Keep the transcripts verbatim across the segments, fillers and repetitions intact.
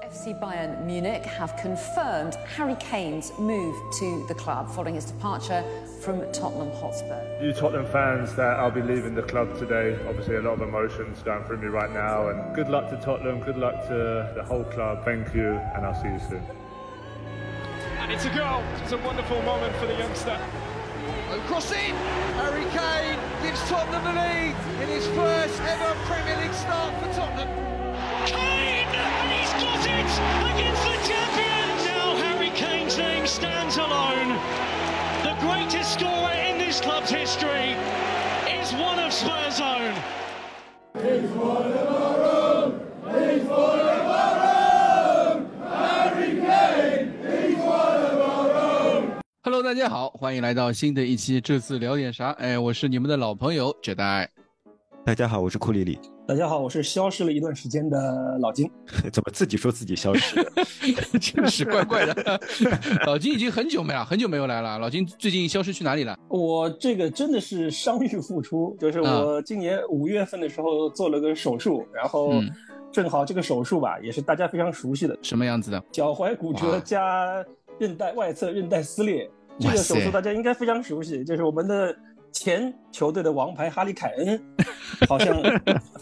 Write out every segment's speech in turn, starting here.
F C Bayern Munich have confirmed Harry Kane's move to the club following his departure from Tottenham Hotspur. You Tottenham fans that I'll be leaving the club today, obviously a lot of emotions going through me right now, and good luck to Tottenham, good luck to the whole club. Thank you, and I'll see you soon. And it's a goal. It's a wonderful moment for the youngster. And crossing, Harry Kane gives Tottenham the lead in his first ever Premier League start for Tottenham. Kane, and he's got it against the champions. Now Harry Kane's name stands alone. The greatest scorer in this club's history is one of Spurs' own. He's one of our own. He's one of our own. Harry Kane, he's one of our own. Hello， 大家好，欢迎来到新的一期这次聊点啥。哎，我是你们的老朋友绝代。大家好，我是库里里。大家好，我是消失了一段时间的老金。怎么自己说自己消失真是怪怪的老金已经很久没了很久没有来了。老金最近消失去哪里了？我这个真的是伤愈复出，就是我今年五月份的时候做了个手术、嗯、然后、嗯正好这个手术吧，也是大家非常熟悉的。什么样子的？脚踝骨折加韧带外侧韧带撕裂。这个手术大家应该非常熟悉，就是我们的前球队的王牌哈利凯恩，好像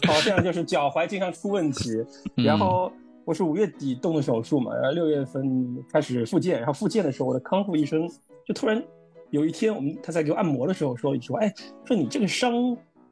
好像就是脚踝经常出问题。然后我是五月底动的手术嘛，然后六月份开始复健，然后复健的时候，我的康复医生就突然有一天，我们他在给我按摩的时候说一句话，哎，说你这个伤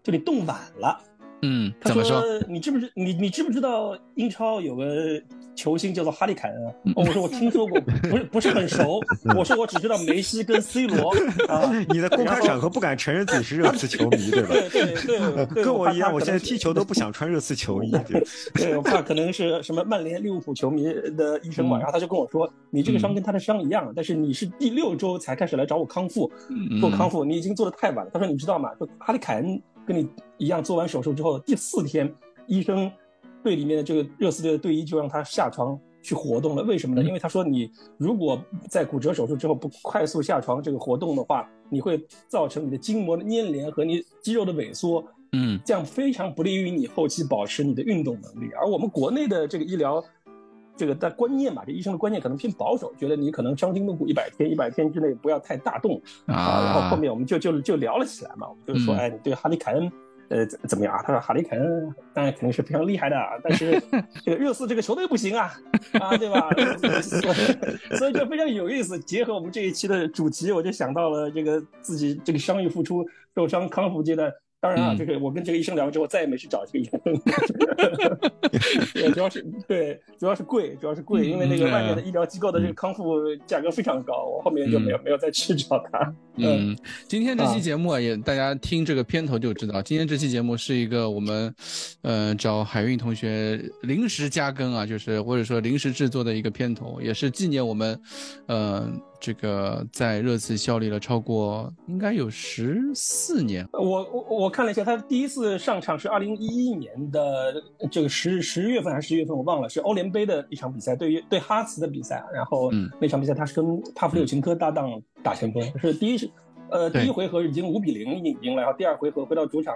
就你动晚了。嗯，怎么说？你知不知你你知不知道英超有个球星叫做哈利凯恩、啊哦？我说我听说过，不是不是很熟。我说我只知道梅西跟 C 罗。啊、你的公开场合不敢承认自己是热刺球迷，对吧？对对 对, 对，跟我一样，我现在踢球都不想穿热刺球衣。对，对我怕可能是什么曼联、利物浦球迷的医生嘛，然后他就跟我说，你这个伤跟他的伤一样，但是你是第六周才开始来找我康复，做康复，你已经做得太晚了。他说你知道吗？说哈利凯恩。跟你一样做完手术之后第四天医生队里面的这个热刺队的队医就让他下床去活动了。为什么呢？因为他说你如果在骨折手术之后不快速下床这个活动的话，你会造成你的筋膜的粘连和你肌肉的萎缩，嗯，这样非常不利于你后期保持你的运动能力。而我们国内的这个医疗这个的观念吧，这医生的观念可能偏保守，觉得你可能伤筋动骨一百天，一百天之内不要太大动啊。然后后面我们就就就聊了起来嘛，我就说，哎，你对哈利凯恩，呃，怎么样啊？他说哈利凯恩当然肯定是非常厉害的，但是这个热刺这个球队不行啊，啊，对吧？所以就非常有意思。结合我们这一期的主题，我就想到了这个自己这个伤愈复出、受伤康复阶段。当然啊，就是我跟这个医生聊完之后，再也没去找这个医生。对，主要是对，主要是贵，主要是贵，因为那个外面的医疗机构的这个康复价格非常高，我后面就没有、嗯、没有再去找他。嗯，嗯今天这期节目啊，也大家听这个片头就知道，今天这期节目是一个我们，呃，找海运同学临时加更啊，就是或者说临时制作的一个片头，也是纪念我们，呃。这个在热刺效力了超过应该有十四年，我我我看了一下，他第一次上场是二零一一年的这个十十月份还是十月份我忘了，是欧联杯的一场比赛，对于对哈茨的比赛，然后那场比赛他是跟帕夫柳琴科搭档打前锋，是第一呃第一回合已经五比零赢了，然后第二回合回到主场，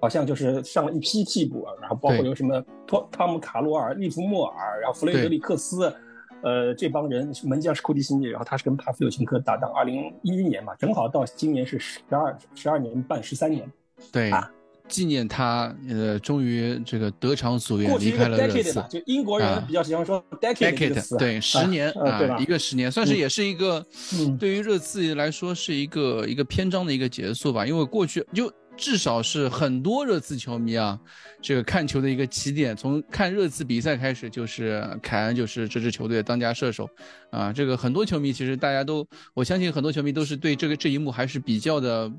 好像就是上了一批替补，然后包括有什么托汤姆卡罗尔、利弗莫尔，然后弗雷德里克斯。呃，这帮人门将是库蒂西尼，然后他是跟帕夫柳琴科搭档，二零一一年嘛，正好到今年是十二十二年半，十三年。对、啊，纪念他，呃，终于这个得偿所愿离开了热刺。就英国人比较喜欢说 decade，、啊、对，十年啊，啊一个十年，算是也是一个、嗯、对于热刺来说是一个一个篇章的一个结束吧，因为过去就。至少是很多热刺球迷啊，这个看球的一个起点，从看热刺比赛开始，就是凯恩就是这支球队的当家射手，啊，这个很多球迷其实大家都，我相信很多球迷都是对这个这一幕还是比较的，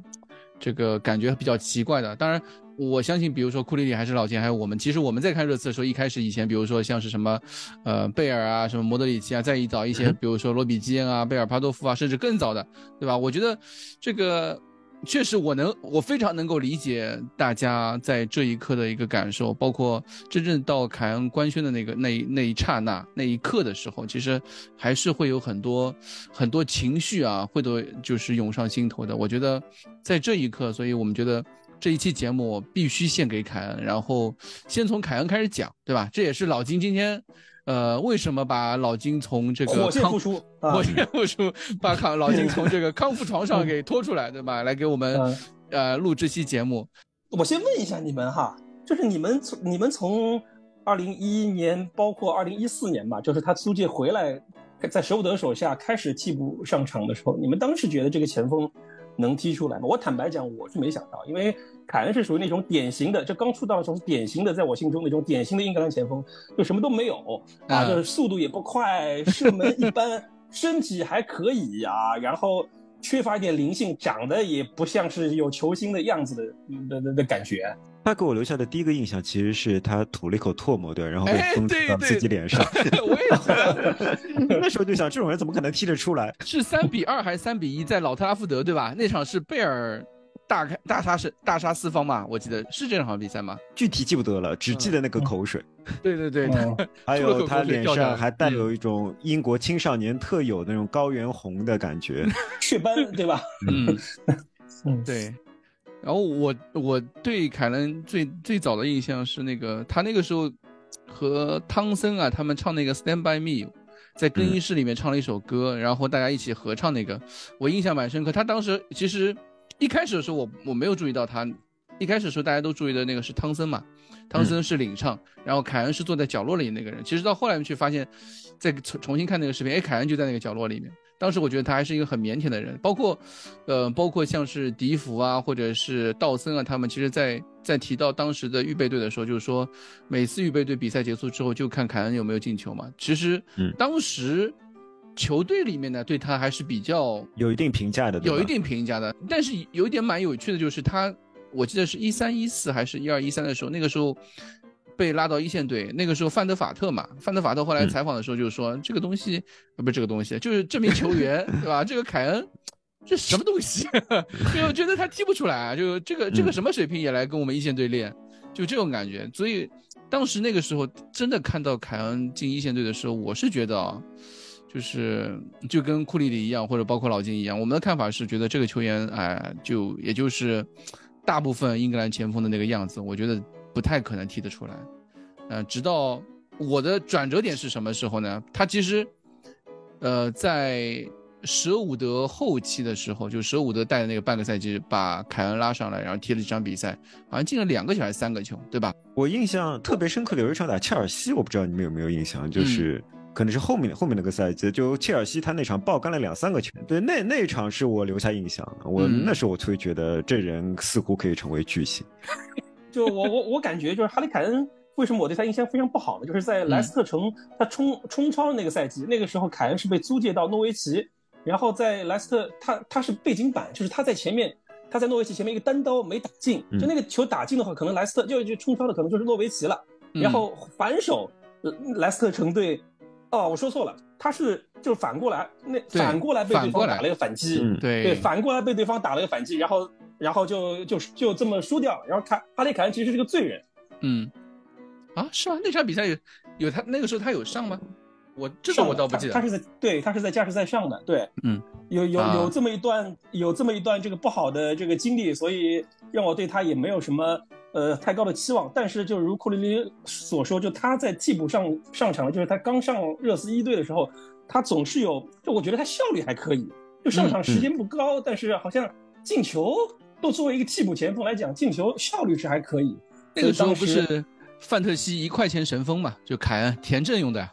这个感觉比较奇怪的。当然，我相信，比如说库里里还是老金，还有我们，其实我们在看热刺的时候，一开始以前，比如说像是什么，呃，贝尔啊，什么莫德里奇啊，再一早一些，比如说罗比基恩啊，贝尔帕多夫啊，甚至更早的，对吧？我觉得这个。确实我能我非常能够理解大家在这一刻的一个感受，包括真正到凯恩官宣的那个那那一刹那那一刻的时候，其实还是会有很多很多情绪啊会都就是涌上心头的。我觉得在这一刻，所以我们觉得这一期节目必须献给凯恩，然后先从凯恩开始讲，对吧？这也是老金今天呃，为什么把老金从这个火线复苏，火线复苏，把老金从这个康复床上给拖出来，对吧？来给我们、嗯、呃录这期节目。我先问一下你们哈，就是你们你们从二零一一年，包括二零一四年吧，就是他租借回来，在舍伍德手下开始替补上场的时候，你们当时觉得这个前锋能踢出来吗？我坦白讲，我是没想到，因为凯恩是属于那种典型的，这刚出道的时候是典型的，在我心中那种典型的英格兰前锋，就什么都没有啊，就是速度也不快，射门一般，身体还可以啊，然后缺乏一点灵性，长得也不像是有球星的样子 的, 的, 的, 的感觉。他给我留下的第一个印象其实是他吐了一口唾沫，对，然后被封到自己脸上。哎、对对我也觉得，那时候就想这种人怎么可能踢得出来？是三比二还是三比一？在老特拉福德对吧？那场是贝尔大开大杀是大杀四方嘛？我记得是这场比赛吗？具体记不得了，只记得那个口水。嗯、对对对，嗯、还有他脸上还带有一种英国青少年特有的那种高原红的感觉，雀斑对吧？嗯，嗯对。然后我我对凯恩最最早的印象是那个他那个时候和汤森啊他们唱那个 Stand by Me， 在更衣室里面唱了一首歌，然后大家一起合唱那个，我印象蛮深刻。他当时其实一开始的时候我我没有注意到他，一开始的时候大家都注意的那个是汤森嘛，汤森是领唱，然后凯恩是坐在角落里那个人。其实到后来面去发现，再重新看那个视频，哎，凯恩就在那个角落里面。当时我觉得他还是一个很腼腆的人，包括，呃，包括像是迪福啊，或者是道森啊，他们其实在在提到当时的预备队的时候，就是说每次预备队比赛结束之后，就看凯恩有没有进球嘛。其实，当时球队里面呢，对他还是比较有一定评价的，有一定评价的。但是有一点蛮有趣的就是他，我记得是一三一四还是一二一三的时候，那个时候被拉到一线队，那个时候范德法特嘛，范德法特后来采访的时候就说、嗯、这个东西不是这个东西，就是这名球员对吧？这个凯恩这什么东西？因为我觉得他踢不出来，就这个这个什么水平也来跟我们一线队练，就这种感觉。所以当时那个时候真的看到凯恩进一线队的时候，我是觉得啊，就是就跟库里里一样，或者包括老金一样，我们的看法是觉得这个球员哎、呃，就也就是大部分英格兰前锋的那个样子，我觉得不太可能踢得出来。呃，直到我的转折点是什么时候呢？他其实，呃，在舍伍德后期的时候，就舍伍德带的那个半个赛季，把凯恩拉上来，然后踢了几场比赛，好像进了两个球还是三个球，对吧？我印象特别深刻的有一场打切尔西，我不知道你们有没有印象，就是。嗯，可能是后面后面那个赛季，就切尔西他那场爆干了两三个球，对，那那一场是我留下印象的。我、嗯、那时候我突然觉得这人似乎可以成为巨星。就我我我感觉就是哈利凯恩，为什么我对他印象非常不好呢？就是在莱斯特城他冲冲超的那个赛季，那个时候凯恩是被租借到诺维奇，然后在莱斯特他他是背景板，就是他在前面。他在诺维奇前面一个单刀没打进，就那个球打进的话，可能莱斯特就就冲超的可能就是诺维奇了，然后反手、嗯、莱斯特城队。哦，我说错了，他是就是反过来，那反过来被对方打了一个反击，反、嗯、对, 对，反过来被对方打了一个反击，然后然后就就就这么输掉了。然后凯哈利凯恩其实是个罪人，嗯，啊是吗？那场比赛有有他那个时候他有上吗？我这个我倒不记得， 他, 他是在对他是在加时赛上的，对，嗯，有有有这么一段、啊、有这么一段这个不好的这个经历，所以让我对他也没有什么。呃，太高的期望，但是就如库里所说，就他在替补上上场，就是他刚上热刺一队的时候，他总是有，就我觉得他效率还可以，就上场时间不高，嗯、但是好像进球都作为一个替补前锋来讲，进球效率是还可以。那个时候不是范特西一块钱神锋嘛，就凯恩田震用的，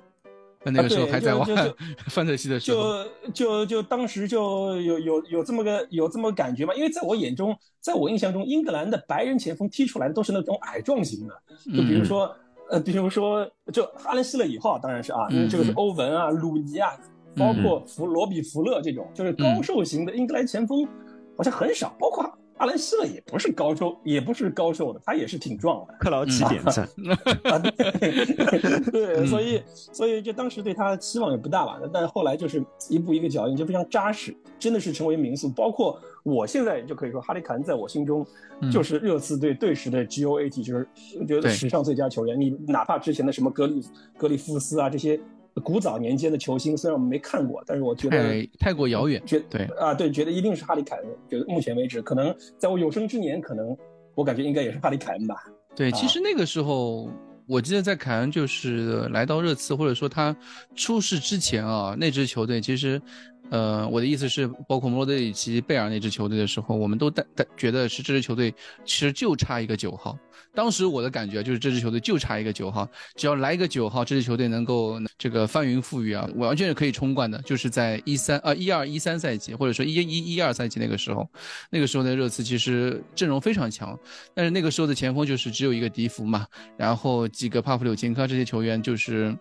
那个时候还在玩、啊、范特西的时候，就就就当时就有有有这么个有这么个感觉嘛，因为在我眼中。在我印象中，英格兰的白人前锋踢出来的都是那种矮壮型的，就比如说，嗯、呃，比如说，就阿兰希勒以后，当然是啊，因为这个是欧文啊、鲁尼啊，包括弗罗比弗勒这种，就是高瘦型的英格兰前锋，好像很少。包括阿兰希勒也不是高瘦，也不是高瘦的，他也是挺壮的。克劳奇点赞。啊、对, 对，所以所以就当时对他期望也不大吧，但后来就是一步一个脚印，就非常扎实，真的是成为名宿，包括。我现在就可以说，哈利凯恩在我心中就是热刺队队史的 G O A T，、嗯、就是我觉得史上最佳球员。你哪怕之前的什么格里格里夫斯啊这些古早年间的球星，虽然我们没看过，但是我觉得太过遥远。觉对啊，对，觉得一定是哈利凯恩。觉得目前为止，可能在我有生之年，可能我感觉应该也是哈利凯恩吧。对，啊、其实那个时候我记得在凯恩就是来到热刺或者说他出事之前啊，那支球队其实呃，我的意思是包括摩洛德以及贝尔那支球队的时候，我们都觉得是这支球队其实就差一个九号，当时我的感觉就是这支球队就差一个九号，只要来一个九号，这支球队能够这个翻云覆雨啊，我完全是可以冲冠的。就是在一三啊一二一三赛季或者说一一一二赛季那个时候，那个时候的热刺其实阵容非常强，但是那个时候的前锋就是只有一个迪福嘛，然后几个帕夫柳琴科这些球员就是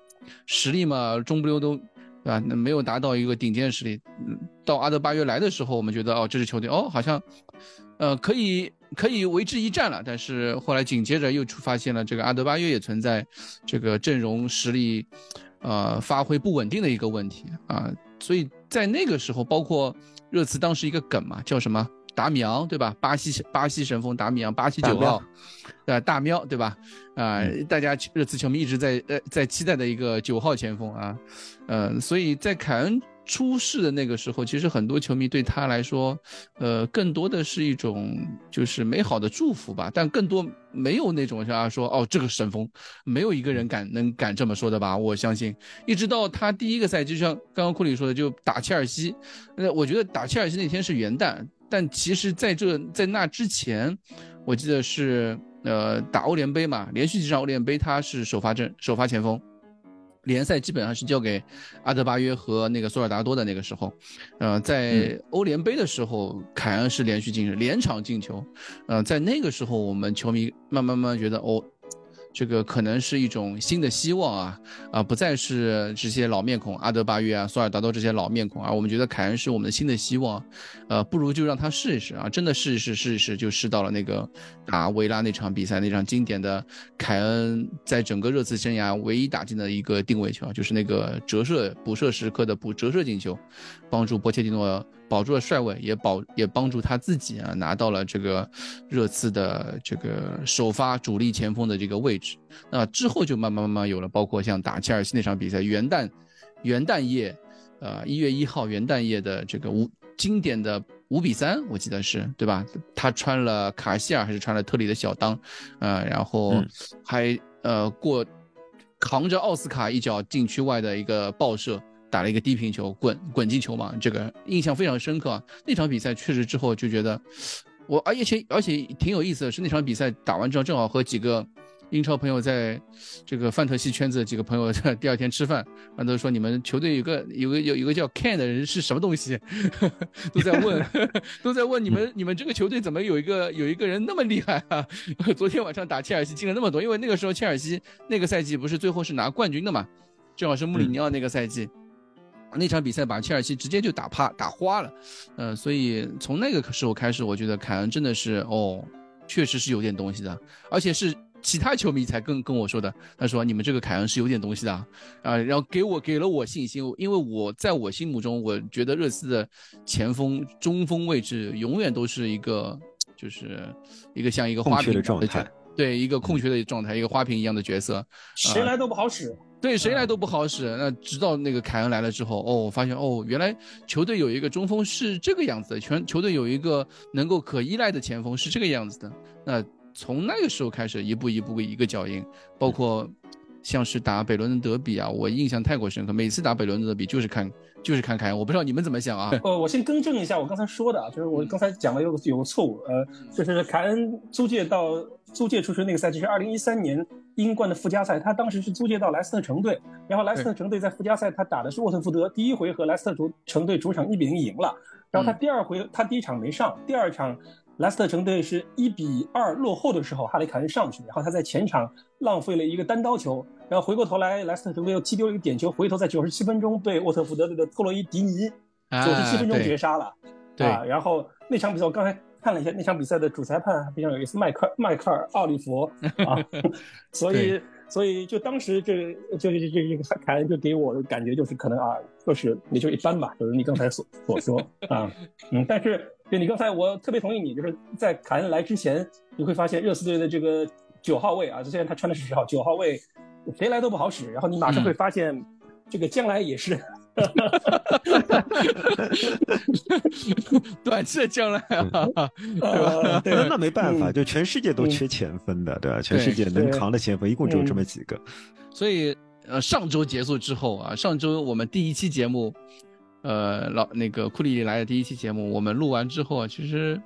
实力嘛中不溜都对吧？没有达到一个顶尖实力。到阿德巴约来的时候，我们觉得哦，这支球队哦，好像，呃，可以可以为之一战了。但是后来紧接着又发现了这个阿德巴约也存在这个阵容实力，呃，发挥不稳定的一个问题啊。所以在那个时候，包括热刺当时一个梗嘛，叫什么达米昂对吧？巴西巴西神锋达米昂，巴西九号，呃，大喵对吧？啊、呃，大家热刺球迷一直在呃在期待的一个九号前锋啊。呃，所以在凯恩出世的那个时候，其实很多球迷对他来说，呃，更多的是一种就是美好的祝福吧，但更多没有那种像说哦这个神锋，没有一个人敢能敢这么说的吧？我相信，一直到他第一个赛季，就像刚刚库里说的，就打切尔西，那我觉得打切尔西那天是元旦，但其实在这在那之前，我记得是呃打欧联杯嘛，连续几场欧联杯他是首发阵首发前锋。联赛基本上是交给阿德巴约和那个索尔达多的那个时候，呃，在欧联杯的时候，凯恩是连续进球，连场进球，呃，在那个时候我们球迷慢慢慢觉得哦，这个可能是一种新的希望啊啊、呃，不再是这些老面孔阿德巴约啊、索尔达多这些老面孔啊，我们觉得凯恩是我们的新的希望，呃，不如就让他试一试啊，真的试一试试一试就试到了那个打维拉那场比赛，那场经典的凯恩在整个热刺生涯唯一打进的一个定位球，就是那个折射补射时刻的补折射进球，帮助波切蒂诺保住了帅位，也保也帮助他自己啊拿到了这个热刺的这个首发主力前锋的这个位置。那之后就慢慢慢慢有了，包括像打切尔西那场比赛，元旦元旦夜，呃一月一号元旦夜的这个五经典的五比三，我记得是对吧？他穿了卡希尔还是穿了特里的小裆，呃，然后还呃过扛着奥斯卡一脚禁区外的一个爆射。打了一个低平球，滚滚进球嘛，这个印象非常深刻、啊。那场比赛确实之后就觉得，我而且而且挺有意思的是，那场比赛打完之后，正好和几个英超朋友在这个范特西圈子几个朋友第二天吃饭，他都说你们球队有个有个有有个叫 Ken 的人是什么东西，都在问都在问你们你们这个球队怎么有一个有一个人那么厉害啊？昨天晚上打切尔西进了那么多，因为那个时候切尔西那个赛季不是最后是拿冠军的嘛，正好是穆里尼奥那个赛季。嗯那场比赛把切尔西直接就打趴打花了，呃，所以从那个时候开始，我觉得凯恩真的是哦，确实是有点东西的，而且是其他球迷才跟跟我说的，他说你们这个凯恩是有点东西的啊、呃，然后给我给了我信心，因为我在我心目中，我觉得热刺的前锋、中锋位置永远都是一个就是一个像一个花瓶的状态，对，一个空缺的状态，一个花瓶一样的角色，谁来都不好使。呃对，谁来都不好使。那直到那个凯恩来了之后，哦，我发现哦，原来球队有一个中锋是这个样子的，全球队有一个能够可依赖的前锋是这个样子的。那从那个时候开始，一步一步一个脚印，包括像是打北伦敦德比啊，我印象太过深刻。每次打北伦敦德比就是看就是看凯恩，我不知道你们怎么想啊？呃，我先更正一下我刚才说的，就是我刚才讲的有个有个错误，呃，就是凯恩租借到租借出去那个赛季是二零一三年。英冠的附加赛，他当时是租借到莱斯特城队，然后莱斯特城队在附加赛他打的是沃特福德，第一回合莱斯特城队主场一比零赢了，然后他第二回他第一场没上，第二场莱斯特城队是一比二落后的时候，哈里凯恩上去，然后他在前场浪费了一个单刀球，然后回过头来莱斯特城队又踢丢了一个点球，回头在九十七分钟被沃特福德队的特洛伊迪尼九十七分钟绝杀了，啊对啊，然后那场比赛我刚才。看了一下那场比赛的主裁判非常有意思，迈克尔迈克尔奥利弗啊，所以所以就当时这这这这这凯恩就给我的感觉就是可能啊，就是也就一般吧，就是你刚才所所说啊，嗯，但是就你刚才我特别同意你，就是在凯恩来之前，你会发现热刺队的这个九号位啊，虽然他穿的是十号，九号位谁来都不好使，然后你马上会发现这个将来也是短视将来啊，对吧？对，那没办法，就全世界都缺前锋的，对吧？全世界能扛的前锋一共只有这么几个。所以，呃，上周结束之后啊，上周我们第一期节目，呃，老那个库里来的第一期节目，我们录完之后啊，其实。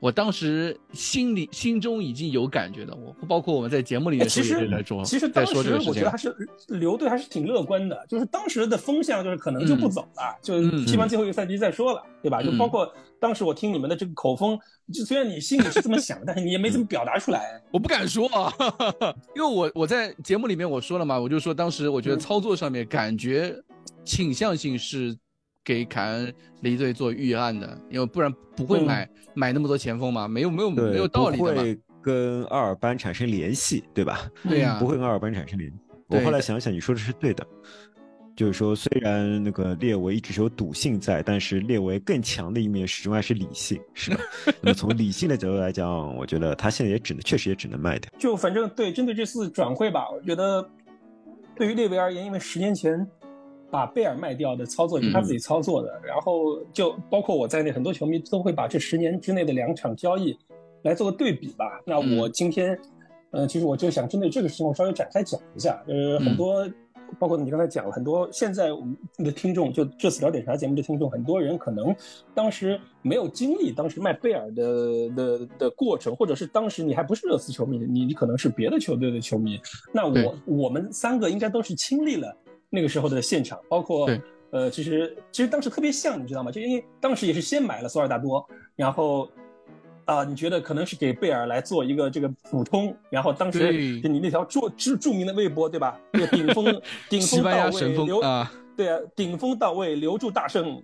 我当时心里心中已经有感觉的，我包括我们在节目里的时候也在说，其实当时我觉得还是刘队还是挺乐观的，就是当时的风向就是可能就不走了，嗯、就踢完最后一个赛季再说了，嗯、对吧？就包括当时我听你们的这个口风，就虽然你心里是这么想，但是你也没怎么表达出来。我不敢说啊，因为我我在节目里面我说了嘛，我就说当时我觉得操作上面感觉倾向性是。给凯恩离队做预案的，因为不然不会买、嗯、买那么多前锋嘛，没有没有没有道理的嘛，不会跟阿尔班产生联系，对吧？对呀、啊，不会跟阿尔班产生联系。我后来想想，你说的是对的，就是说虽然那个列维一直是有赌性在，但是列维更强的一面始终还是理性，是吧？那么从理性的角度来讲，我觉得他现在也只能确实也只能卖掉。就反正对，针对这次转会吧，我觉得对于列维而言，因为十年前。把贝尔卖掉的操作是他自己操作的、嗯、然后就包括我在内很多球迷都会把这十年之内的两场交易来做个对比吧。那我今天、嗯呃、其实我就想针对这个情况稍微展开讲一下，呃，很多、嗯、包括你刚才讲了很多现在我们的听众，就这次聊点啥节目的听众，很多人可能当时没有经历当时卖贝尔的 的, 的, 的过程，或者是当时你还不是热刺球迷， 你, 你可能是别的球队的球迷，那我我们三个应该都是经历了那个时候的现场，包括呃，其实其实当时特别像，你知道吗？就因为当时也是先买了索尔达多，然后啊、呃，你觉得可能是给贝尔来做一个这个补充，然后当时你那条著著名的微博，对吧？那个顶峰顶峰到位，留啊，对啊，顶峰到位，留住大圣。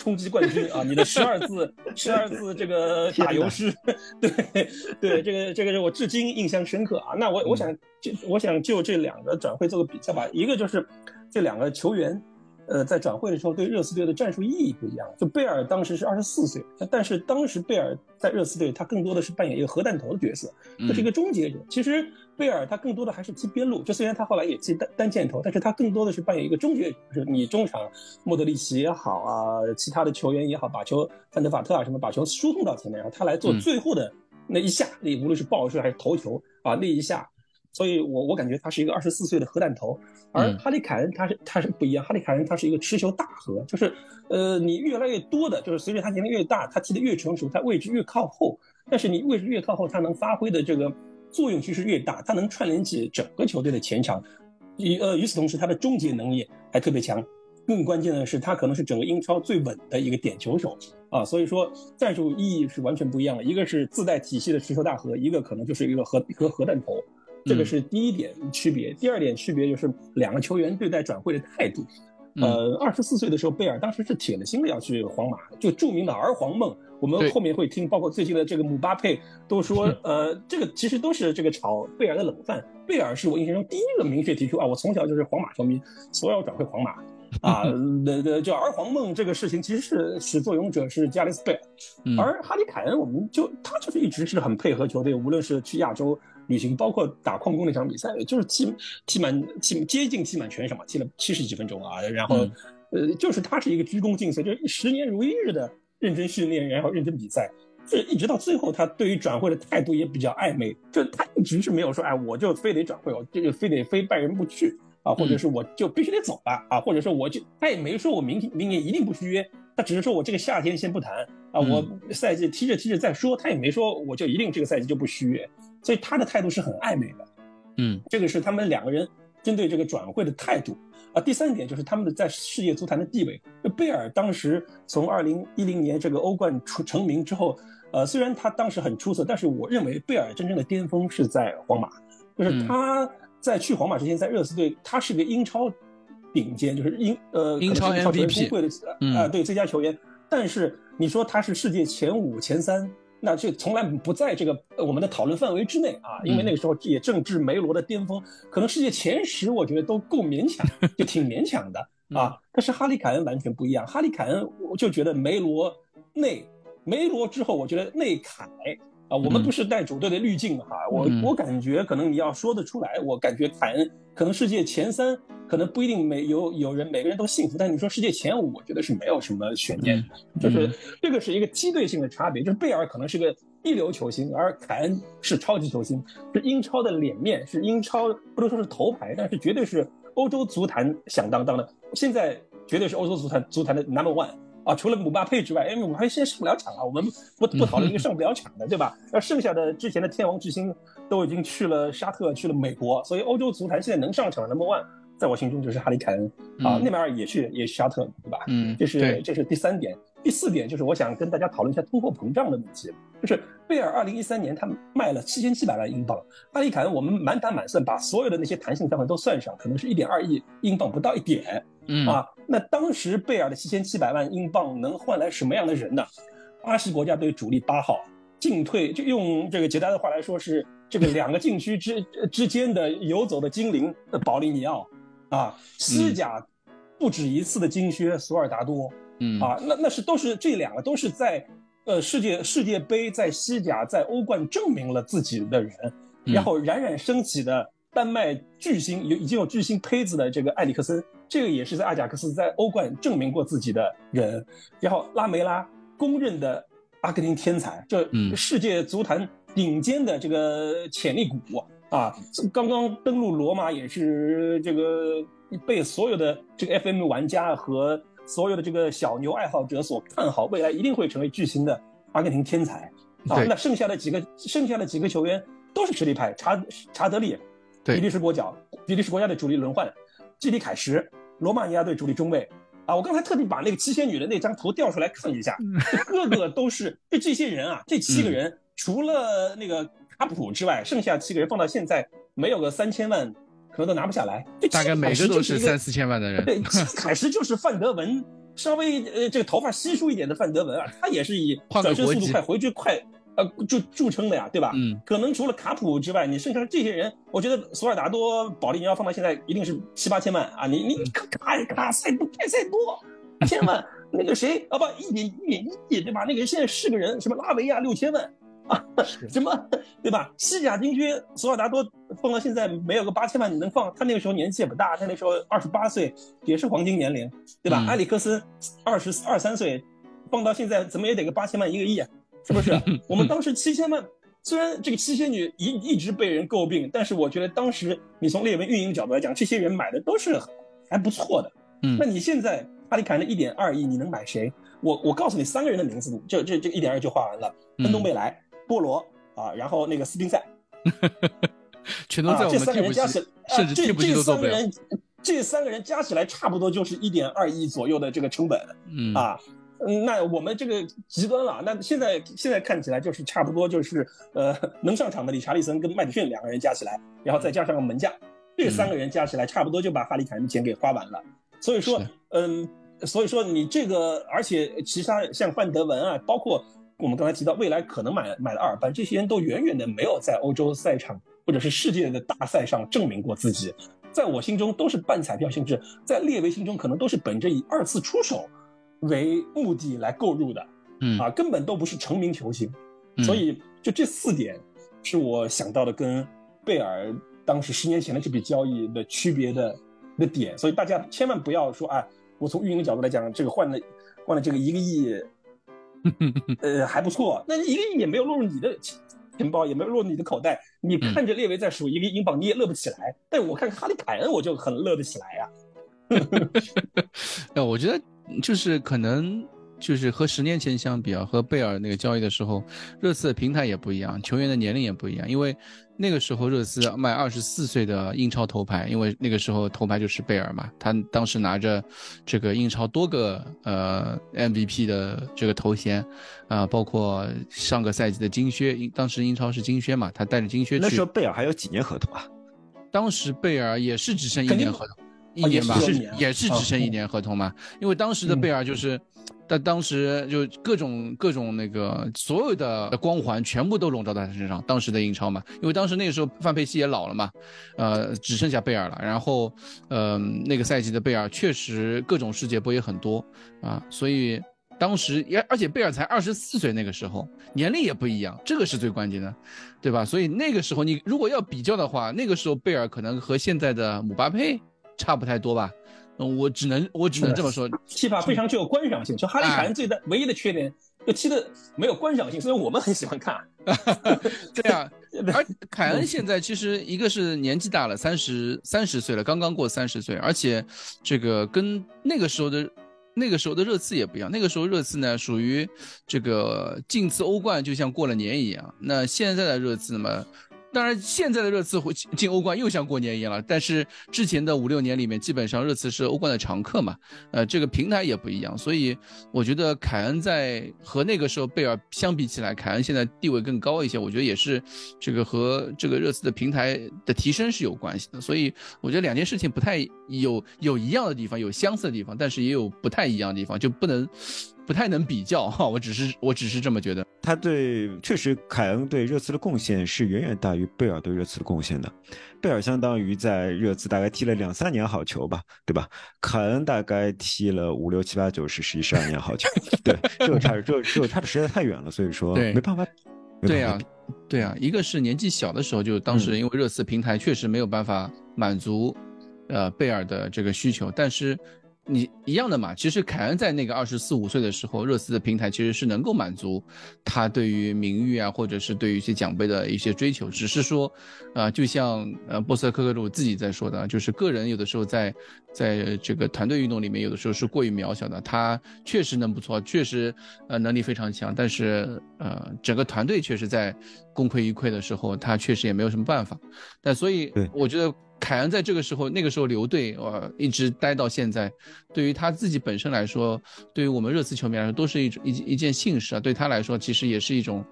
冲击冠军啊！你的十二字，十二字这个打油诗，对对，这个这个我至今印象深刻啊。那我我想就我想就这两个转会做个比较吧。一个就是这两个球员，呃，在转会的时候对热刺队的战术意义不一样。就贝尔当时是二十四岁，但是当时贝尔在热刺队他更多的是扮演一个核弹头的角色，这是一个终结者。其实贝尔他更多的还是踢边路，就虽然他后来也踢单单箭头，但是他更多的是扮演一个终结者，就是你中场莫德里奇也好啊，其他的球员也好，把球范德法特啊什么把球输送到前面，然后他来做最后的那一下，那、嗯、无论是爆射还是头球啊那一下，所以我我感觉他是一个二十四岁的核弹头，而哈利凯恩他是他是不一样，哈利凯恩他是一个持球大核，就是呃你越来越多的就是随着他年龄越大，他踢得越成熟，他位置越靠后，但是你位置越靠后，他能发挥的这个。作用其实越大，他能串联起整个球队的前场，呃，与此同时他的终结能力还特别强，更关键的是他可能是整个英超最稳的一个点球手啊，所以说战术意义是完全不一样的，一个是自带体系的持球大核，一个可能就是一个核核核弹头，这个是第一点区别。第二点区别就是两个球员对待转会的态度。呃，二十四岁的时候，贝尔当时是铁了心的要去皇马，就著名的儿皇梦。我们后面会听，包括最近的这个姆巴佩都说，呃，这个其实都是这个炒贝尔的冷饭。贝尔是我印象中第一个明确提出啊，我从小就是皇马球迷，所以要转会皇马啊。呃，叫儿皇梦这个事情，其实是始作俑者是加里斯贝尔，而哈里凯恩，我们就他就是一直是很配合球队，无论是去亚洲。旅行包括打矿工那场比赛，就是踢踢满踢接近踢满全场，踢了七十几分钟啊。然后，嗯、呃，就是他是一个鞠躬尽瘁，就是十年如一日的认真训练，然后认真比赛，这一直到最后，他对于转会的态度也比较暧昧，就他一直是没有说，哎，我就非得转会，我就非得非拜仁不去啊，或者是我就必须得走了啊，或者说我就他也没说我明明年一定不续约，他只是说我这个夏天先不谈啊，我赛季踢着踢着再说，他也没说我就一定这个赛季就不续约。所以他的态度是很暧昧的，嗯，这个是他们两个人针对这个转会的态度啊。第三点就是他们的在世界足坛的地位。贝尔当时从二零一零年这个欧冠成名之后，呃，虽然他当时很出色，但是我认为贝尔真正的巅峰是在皇马，就是他在去皇马之前，在热刺队他是个英超顶尖，就是英呃英超 M V P 的啊、呃，对最佳球员。但是你说他是世界前五、前三。那这从来不在这个我们的讨论范围之内啊，因为那个时候也正值梅罗的巅峰，可能世界前十我觉得都够勉强，就挺勉强的啊。但是哈利凯恩完全不一样，哈利凯恩我就觉得梅罗内，梅罗之后我觉得内凯啊，我们不是带主队的滤镜哈，我我感觉可能你要说得出来，我感觉谈可能世界前三，可能不一定每有有人每个人都幸福，但你说世界前五，我觉得是没有什么悬念的，就是这个是一个梯队性的差别，就是贝尔可能是个一流球星，而凯恩是超级球星，是英超的脸面，是英超不能说是头牌，但是绝对是欧洲足坛响当当的，现在绝对是欧洲足坛足坛的 number one。啊，除了姆巴佩之外，因为姆巴佩现在上不了场了，我们不不讨论一个上不了场的，对吧？那剩下的之前的天王之星都已经去了沙特，去了美国，所以欧洲足坛现在能上场的 number one， 在我心中就是哈里凯恩、嗯、啊，内马尔也去也是沙特，对吧？嗯，这是这是第三点，第四点就是我想跟大家讨论一下通货膨胀的问题，就是贝尔二零一三年他卖了七千七百万英镑，哈里凯恩我们满打满算把所有的那些弹性条款都算上，可能是一点二亿英镑不到一点。嗯啊，那当时贝尔的七千七百万英镑能换来什么样的人呢？巴西国家队主力八号，进退就用这个捷达的话来说是这个两个禁区之之间的游走的精灵的保利尼奥，啊，西甲不止一次的金靴索尔达多，嗯啊，那那是都是这两个都是在呃世界世界杯在西甲在欧冠证明了自己的人，然后冉冉升起的丹麦巨星有已经有巨星胚子的这个埃里克森。这个也是在阿贾克斯在欧冠证明过自己的人，然后拉梅拉公认的阿根廷天才，这世界足坛顶尖的这个潜力股啊，刚刚登陆罗马也是这个被所有的这个 F M 玩家和所有的这个小牛爱好者所看好，未来一定会成为巨星的阿根廷天才啊。那剩下的几个剩下的几个球员都是实力派，查查德利，比利时国脚，比利时国家的主力轮换，基里凯什。罗马尼亚队主力中卫啊，我刚才特地把那个七仙女的那张头调出来看一下，个个都是这这些人啊，这七个人除了那个卡普之外，剩下七个人放到现在没有个三千万可能都拿不下来，大概每个都是三四千万的人。对，基里凯什就是范德文，稍微呃这个头发稀疏一点的范德文啊，他也是以转身速度快、回追快呃著著称的呀，对吧？嗯，可能除了卡普之外，你剩下这些人，我觉得索尔达多、保利尼奥放到现在一定是七八千万啊！你你卡卡塞多、凯塞多，千万那个谁啊不一点一点一点对吧？那个现在是个人，什么拉维亚六千万啊，什么对吧？西甲金靴索尔达多放到现在没有个八千万，你能放？他那个时候年纪也不大，他那时候二十八岁也是黄金年龄，对吧？嗯、埃里克森二十二三岁，放到现在怎么也得个八千万一个亿啊！是不是？我们当时七千万，虽然这个七仙女一一直被人诟病，但是我觉得当时你从列文运营角度来讲，这些人买的都是还不错的。嗯，那你现在哈里凯恩的一点二亿，你能买谁？我我告诉你三个人的名字，这这这一点二就画完了。恩东贝莱、波罗啊，然后那个斯宾塞，全都在我们替补席、啊、这三个人加起来，甚至替补席都做不了。这三个人加起来差不多就是一点二亿左右的这个成本。嗯啊。嗯，那我们这个极端了。那现在现在看起来就是差不多就是呃能上场的理查利森跟麦迪逊两个人加起来，然后再加上个门将，这三个人加起来差不多就把哈里凯恩的钱给花完了。所以说，嗯，所以说你这个，而且其他像范德文啊，包括我们刚才提到未来可能买买了阿尔班，这些人都远远的没有在欧洲赛场或者是世界的大赛上证明过自己，在我心中都是半彩票性质，在列维心中可能都是本着以二次出手为目的来购入的，嗯啊，根本都不是成名球星，嗯、所以就这四点是我想到的跟贝尔当时十年前的这笔交易的区别的的点，所以大家千万不要说啊，我从运营的角度来讲，这个换了换了这个一个亿，呃还不错，那一个亿也没有落入你的钱包，也没有落入你的口袋，你看着列维在数一个亿英镑，你也乐不起来，但我看哈里凯恩我就很乐得起来呀、啊，我觉得。就是可能就是和十年前相比啊，和贝尔那个交易的时候，热刺的平台也不一样，球员的年龄也不一样，因为那个时候热刺卖二十四岁的英超头牌，因为那个时候头牌就是贝尔嘛，他当时拿着这个英超多个呃 M V P 的这个头衔啊、呃，包括上个赛季的金靴，当时英超是金靴嘛，他带着金靴去。那时候贝尔还有几年合同啊？当时贝尔也是只剩一年合同。一年吧，也是只剩一年合同嘛，因为当时的贝尔就是，但当时就各种各种那个所有的光环全部都笼罩在他身上。当时的英超嘛，因为当时那个时候范佩西也老了嘛，呃，只剩下贝尔了。然后，嗯、呃，那个赛季的贝尔确实各种世界波也很多啊，所以当时而且贝尔才二十四岁，那个时候年龄也不一样，这个是最关键的，对吧？所以那个时候你如果要比较的话，那个时候贝尔可能和现在的姆巴佩差不太多吧。嗯，我只能我只能这么说，踢法非常具有观赏性。就哈利凯恩最大、哎、唯一的缺点，就踢的没有观赏性，所以我们很喜欢看。对啊，而凯恩现在其实一个是年纪大了，三十三十岁了，刚刚过三十岁，而且这个跟那个时候的。那个时候的热刺也不一样，那个时候热刺呢属于这个近次欧冠就像过了年一样，那现在的热刺嘛，当然现在的热刺进欧冠又像过年一样了，但是之前的五六年里面基本上热刺是欧冠的常客嘛，呃，这个平台也不一样，所以我觉得凯恩在和那个时候贝尔相比起来，凯恩现在地位更高一些，我觉得也是这个和这个热刺的平台的提升是有关系的，所以我觉得两件事情不太有有一样的地方，有相似的地方，但是也有不太一样的地方，就不能不太能比较哈，我只是我只是这么觉得。他对确实凯恩对热刺的贡献是远远大于贝尔对热刺的贡献的。贝尔相当于在热刺大概踢了两三年好球吧，对吧？凯恩大概踢了五六七八九十十一十二年好球，对，这个差这个这个差的实在太远了，所以说没办法。对啊，对啊，一个是年纪小的时候，就当时因为热刺平台确实没有办法满足，呃，贝尔的这个需求，但是。你一样的嘛，其实凯恩在那个二十四五岁的时候，热刺的平台其实是能够满足他对于名誉啊，或者是对于一些奖杯的一些追求，只是说，呃，就像呃波斯特科克鲁自己在说的，就是个人有的时候在在这个团队运动里面，有的时候是过于渺小的。他确实能不错，确实呃能力非常强，但是呃整个团队确实在功亏一篑的时候，他确实也没有什么办法。但所以我觉得。凯恩在这个时候那个时候留队、呃、一直待到现在，对于他自己本身来说，对于我们热刺球迷来说都是 一, 一, 一件幸事啊。对他来说其实也是一种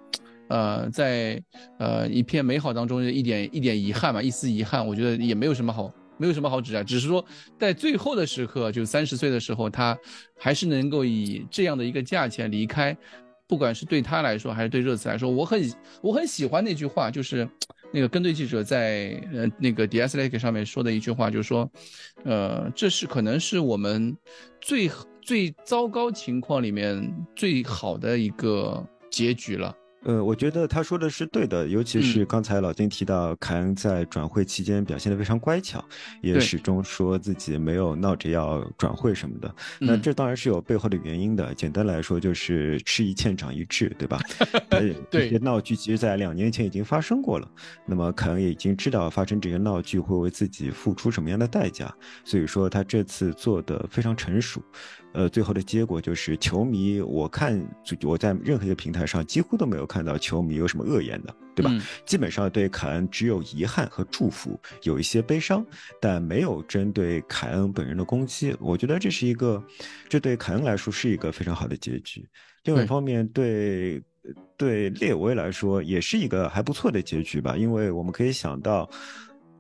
呃，在呃一片美好当中一点一点遗憾嘛，一丝遗憾，我觉得也没有什么好没有什么好指摘，只是说在最后的时刻，就三十岁的时候，他还是能够以这样的一个价钱离开，不管是对他来说还是对热刺来说，我很我很喜欢那句话，就是那个跟队记者在呃那个 The Athletic 上面说的一句话，就是说，呃，这是可能是我们最最糟糕情况里面最好的一个结局了。呃，我觉得他说的是对的，尤其是刚才老金提到凯恩在转会期间表现得非常乖巧，也始终说自己没有闹着要转会什么的。那这当然是有背后的原因的。简单来说就是吃一堑长一智，对吧？对，这些闹剧其实在两年前已经发生过了。那么凯恩也已经知道发生这些闹剧会为自己付出什么样的代价，所以说他这次做得非常成熟。呃，最后的结果就是球迷，我看我在任何一个平台上几乎都没有看到球迷有什么恶言的，对吧？嗯、基本上对凯恩只有遗憾和祝福，有一些悲伤，但没有针对凯恩本人的攻击。我觉得这是一个，这对凯恩来说是一个非常好的结局。另外一方面，对。对列维来说也是一个还不错的结局吧，因为我们可以想到。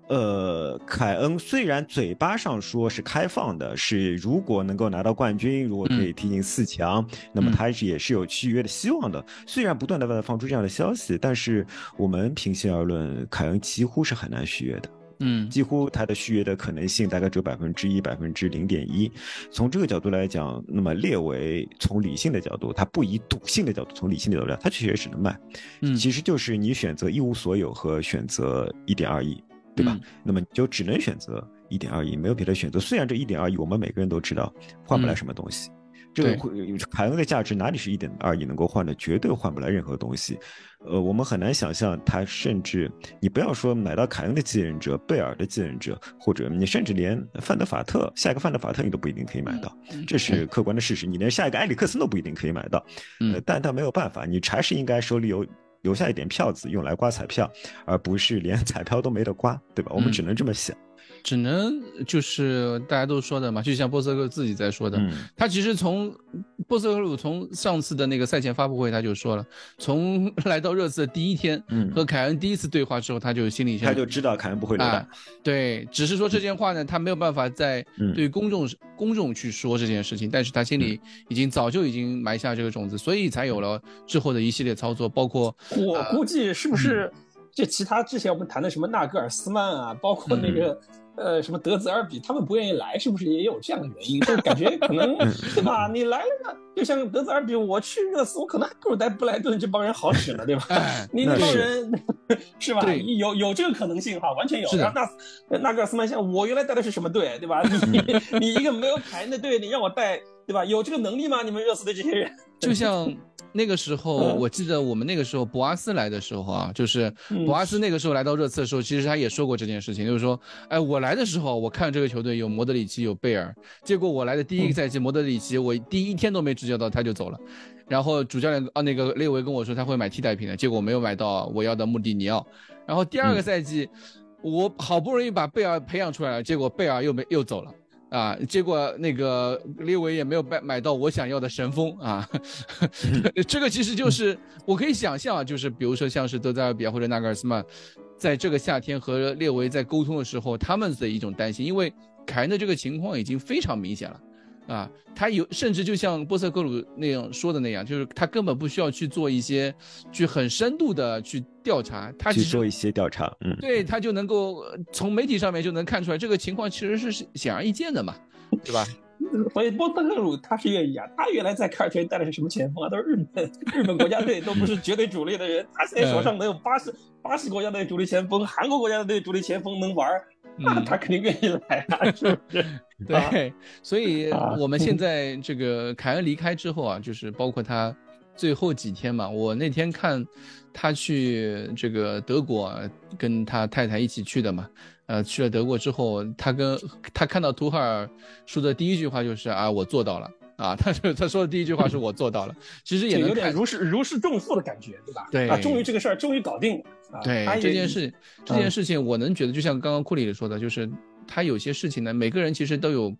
呃，凯恩虽然嘴巴上说是开放的，是如果能够拿到冠军，如果可以踢进四强，嗯、那么他也是有续约的希望的。嗯、虽然不断的放出这样的消息，但是我们平心而论，凯恩几乎是很难续约的。嗯，几乎他的续约的可能性大概只有百分之一、百分之零点一。从这个角度来讲，那么列维从理性的角度，他不以赌性的角度，从理性的角度来讲，他确实只能卖。嗯，其实就是你选择一无所有和选择一点二亿。对吧？那么你就只能选择 一点二 亿，没有别的选择。虽然这 一点二 亿我们每个人都知道换不来什么东西，嗯、这个凯恩的价值哪里是 一点二 亿能够换的，绝对换不来任何东西。呃，我们很难想象他，甚至你不要说买到凯恩的继任者、贝尔的继任者，或者你甚至连范德法特，下一个范德法特你都不一定可以买到，这是客观的事实。你连下一个埃里克森都不一定可以买到，呃、但他没有办法，你还是应该手里有。留下一点票子用来刮彩票，而不是连彩票都没得刮，对吧？我们只能这么想，嗯、只能就是大家都说的嘛，就像波斯克自己在说的，嗯、他其实从波斯克鲁从上次的那个赛前发布会他就说了，从来到热刺的第一天，嗯、和凯恩第一次对话之后，他就心里他就知道凯恩不会留到，啊、对，只是说这件话呢，他没有办法在对公众、嗯、公众去说这件事情，但是他心里已经早就已经埋下这个种子，所以才有了之后的一系列操作，包括。我估计是不是这其他之前我们谈的什么纳格尔斯曼啊，包括那个呃什么德兹尔比他们不愿意来，是不是也有这样的原因？就感觉可能对吧？你来了，就像德兹尔比，我去热刺，我可能还不如在布莱顿这帮人好使呢，对吧？哎、你那帮人 是, 是吧？有有这个可能性哈，完全有。然后那那格尔斯曼像我原来带的是什么队，对吧？你你一个没有牌的队，你让我带，对吧？有这个能力吗？你们热刺的这些人，就像。那个时候我记得我们那个时候博阿斯来的时候啊，就是博阿斯那个时候来到热刺的时候，其实他也说过这件事情，就是说哎，我来的时候我看这个球队有莫德里奇有贝尔，结果我来的第一个赛季莫德里奇我第一天都没执教到他就走了，然后主教练啊那个列维跟我说他会买替代品的，结果没有买到我要的穆蒂尼奥，然后第二个赛季我好不容易把贝尔培养出来了，结果贝尔又没又走了啊，结果那个列维也没有买到我想要的神锋啊，呵呵，这个其实就是我可以想象啊，就是比如说像是德泽尔比或者纳格尔斯曼，在这个夏天和列维在沟通的时候，他们的一种担心，因为凯恩的这个情况已经非常明显了。啊，他有甚至就像波塞克鲁那样说的那样，就是他根本不需要去做一些去很深度的去调查，他去做一些调查，嗯，对，他就能够从媒体上面就能看出来这个情况其实是显而易见的嘛，对吧？所以波特克鲁他是愿意啊，他原来在凯尔特人带的是什么前锋啊？都是日本日本国家队都不是绝对主力的人，他现在手上能有八十八十国家队主力前锋，韩国国家队主力前锋能玩，那他肯定愿意来啊，是不是？对，所以我们现在这个凯恩离开之后啊，就是包括他最后几天嘛，我那天看他去这个德国，跟他太太一起去的嘛。呃，去了德国之后，他跟他看到图赫尔说的第一句话就是啊，我做到了啊，他说他说的第一句话是我做到了，其实也能有点如释如释重负的感觉，对吧？对啊，终于这个事儿终于搞定了。啊、对这件事这件事情，我能觉得就像刚刚库里说的，就是他有些事情呢，每个人其实都有，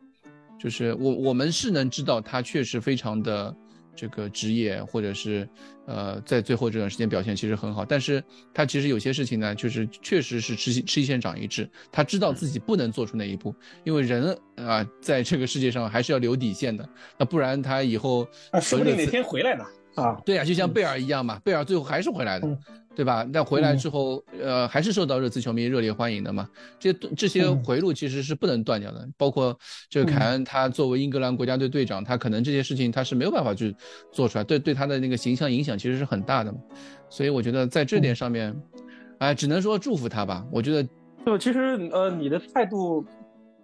就是我我们是能知道他确实非常的。这个职业或者是呃，在最后这段时间表现其实很好，但是他其实有些事情呢，就是确实是吃吃一堑长一智，他知道自己不能做出那一步，因为人啊、呃，在这个世界上还是要留底线的，那不然他以后啊，说不定哪天回来呢啊，对啊，就像贝尔一样嘛，贝尔最后还是回来的。嗯对吧？但回来之后，嗯、呃，还是受到热刺球迷热烈欢迎的嘛。这些这些回路其实是不能断掉的，嗯、包括这个凯恩，他作为英格兰国家队队长，嗯、他可能这些事情他是没有办法去做出来，对对他的那个形象影响其实是很大的嘛。所以我觉得在这点上面，哎、嗯呃，只能说祝福他吧。我觉得，就其实呃，你的态度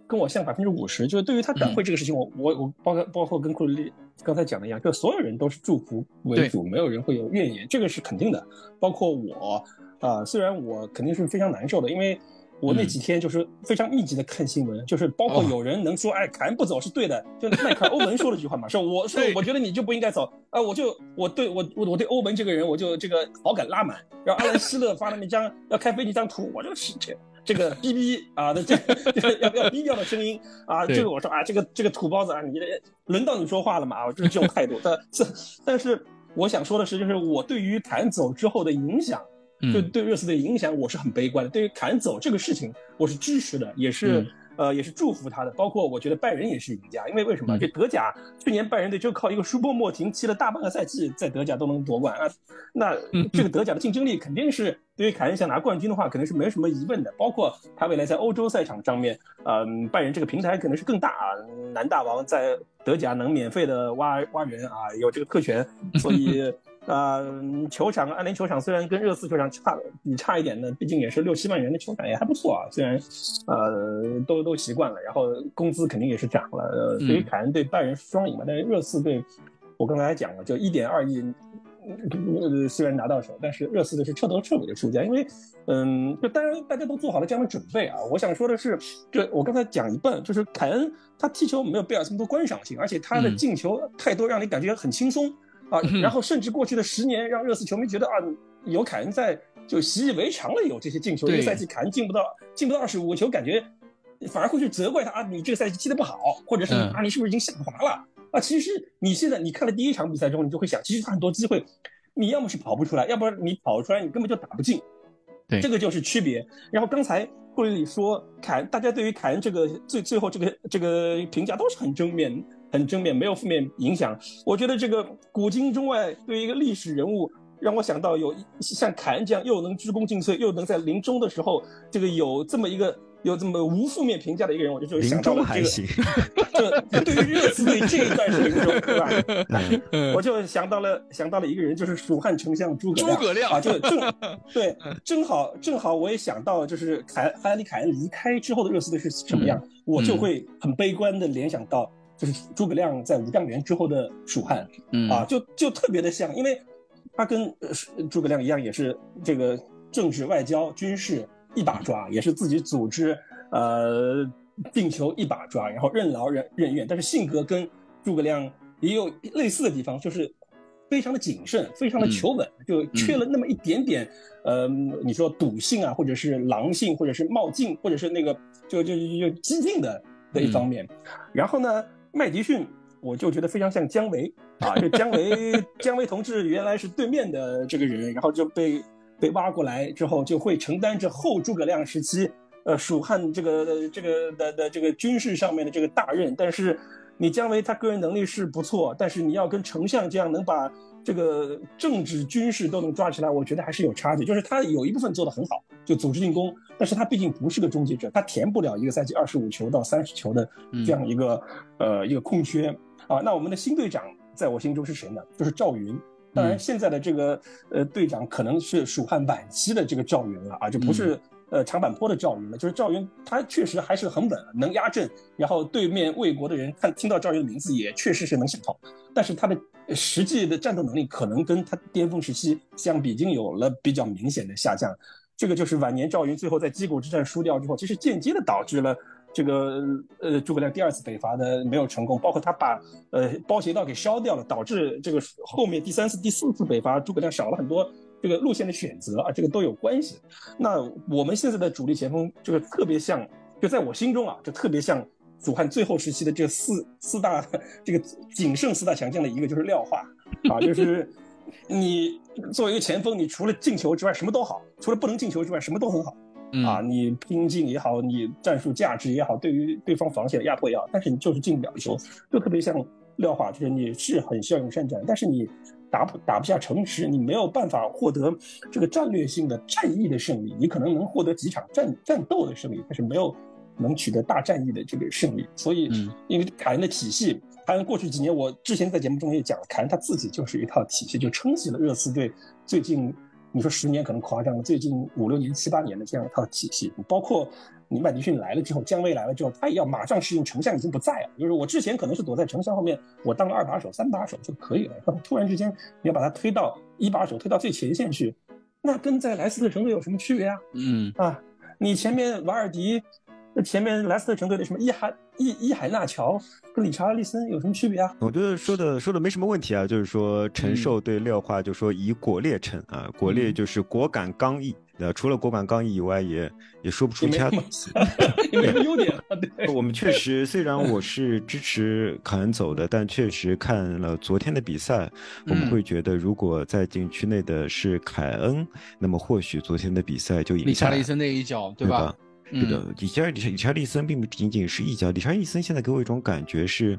跟我像百分之五十，就是对于他转会这个事情，嗯、我我我包括包括跟库里。刚才讲的一样，就所有人都是祝福为主，没有人会有怨言，这个是肯定的。包括我，啊、呃，虽然我肯定是非常难受的，因为我那几天就是非常密集的看新闻，嗯、就是包括有人能说，哦、哎，凯恩不走是对的，就迈克尔·欧文说了句话嘛，说我说我觉得你就不应该走，啊、呃，我就我对我我我对欧文这个人我就这个好感拉满。然后阿兰·希勒发了那张要开飞机张图，我就是这。这个逼逼啊的这个要要逼掉的声音啊，这个我说啊，这个这个土包子啊，你轮到你说话了嘛啊，就是这种态度。但但是我想说的是，就是我对于凯恩走之后的影响，就对热刺的影响，我是很悲观的。对于凯恩走这个事情，我是支持的，也是、嗯、呃也是祝福他的。包括我觉得拜仁也是赢家，因为为什么？这德甲去年拜仁队就靠一个舒波莫廷踢了大半个赛季，在德甲都能夺冠啊，那这个德甲的竞争力肯定是。对于凯恩想拿冠军的话，可能是没什么疑问的。包括他未来在欧洲赛场上面，嗯、呃，拜仁这个平台可能是更大啊。南大王在德甲能免费的挖挖人啊，有这个特权，所以啊、呃，球场安联球场虽然跟热刺球场差比差一点呢，毕竟也是六七万人的球场也还不错啊。虽然呃都都习惯了，然后工资肯定也是涨了。所以凯恩对拜仁双赢嘛，但是热刺对我刚才讲了，就一点二亿。呃，虽然拿到手，但是热刺的是彻头彻尾的输家，因为，嗯，就当然大家都做好了这样的准备啊。我想说的是，这我刚才讲一半，就是凯恩他踢球没有贝尔这么多观赏性，而且他的进球太多，让你感觉很轻松、嗯、啊。然后甚至过去的十年，让热刺球迷觉得啊，有凯恩在就习以为常了，有这些进球。一个赛季凯恩进不到进不到二十五个球，感觉反而会去责怪他啊，你这个赛季踢得不好，或者是、嗯、啊，你是不是已经下滑了？啊，其实你现在你看了第一场比赛中，你就会想，其实他很多机会，你要么是跑不出来，要不然你跑出来你根本就打不进，对，这个就是区别。然后刚才库里说凯恩，大家对于凯恩这个最最后这个这个评价都是很正面，很正面，没有负面影响。我觉得这个古今中外对于一个历史人物，让我想到有像凯恩这样又能鞠躬尽瘁，又能在临终的时候这个有这么一个。有这么无负面评价的一个人，我就就想到了这个。林中还行，对于热刺队这一段是林中，对吧？嗯、我就想到了想到了一个人，就是蜀汉丞相诸葛亮。诸葛亮啊，就正对，正好正好我也想到，就是凯哈里凯恩离开之后的热刺队是什么样，嗯、我就会很悲观的联想到，就是诸葛亮在五丈原之后的蜀汉，嗯、啊，就就特别的像，因为他跟诸葛亮一样，也是这个政治、外交、军事。一把抓，也是自己组织，呃，定求一把抓，然后任劳任任怨。但是性格跟诸葛亮也有类似的地方，就是非常的谨慎，非常的求稳，嗯、就缺了那么一点点，嗯、呃，你说赌性啊，或者是狼性，或者是冒进，或者是那个就就就激进的的一方面。嗯、然后呢，麦迪逊我就觉得非常像姜维啊，就姜维姜维同志原来是对面的这个人，然后就被。被挖过来之后，就会承担着后诸葛亮时期，呃，蜀汉这个这个的的这个军事上面的这个大任。但是，你姜维他个人能力是不错，但是你要跟丞相这样能把这个政治军事都能抓起来，我觉得还是有差距。就是他有一部分做得很好，就组织进攻，但是他毕竟不是个终结者，他填不了一个赛季二十五球到三十球的这样一个、嗯、呃一个空缺啊。那我们的新队长在我心中是谁呢？就是赵云。当然，现在的这个呃队长可能是蜀汉晚期的这个赵云了啊，就不是呃长坂坡的赵云了。就是赵云，他确实还是很稳，能压阵。然后对面魏国的人看听到赵云的名字，也确实是能下头。但是他的实际的战斗能力，可能跟他巅峰时期相比，已经有了比较明显的下降。这个就是晚年赵云最后在击鼓之战输掉之后，其实间接的导致了。这个呃，诸葛亮第二次北伐的没有成功，包括他把呃包斜道给烧掉了，导致这个后面第三次、第四次北伐，诸葛亮少了很多这个路线的选择啊，这个都有关系。那我们现在的主力前锋，这个特别像，就在我心中啊，就特别像蜀汉最后时期的这四四大这个仅剩四大强将的一个就是廖化啊，就是你作为一个前锋，你除了进球之外什么都好，除了不能进球之外什么都很好。啊，你拼劲也好，你战术价值也好，对于对方防线的压迫也好，但是你就是进不了球，就特别像廖化，就是你是很骁勇善战，但是你打不打不下城池，你没有办法获得这个战略性的战役的胜利，你可能能获得几场战战斗的胜利，但是没有能取得大战役的这个胜利。所以，因为凯恩的体系，凯恩过去几年，我之前在节目中也讲了，凯恩他自己就是一套体系，就撑起了热刺队最近。你说十年可能夸张了，最近五六年、七八年的这样一套体系，包括你麦迪逊来了之后，姜维来了之后，他也要马上适应丞相已经不在了。就是我之前可能是躲在丞相后面，我当个二把手、三把手就可以了。然后突然之间你要把他推到一把手，推到最前线去，那跟在莱斯特城队有什么区别啊？嗯啊，你前面瓦尔迪，前面莱斯特城队的什么伊海伊伊海纳乔跟理查利森有什么区别啊？我觉得说的说的没什么问题啊，就是说陈寿对廖化就说以果烈称啊，嗯、果烈就是果敢刚毅。除了果敢刚毅以外也，也也说不出其他东西。没什么优点。我们确实，虽然我是支持凯恩走的，但确实看了昨天的比赛，我们会觉得，如果在禁区内的是凯恩，嗯、那么或许昨天的比赛就赢。理查利森那一脚，对吧？对吧对的，理查理查利森并不仅仅是一脚，理查利森现在给我一种感觉是，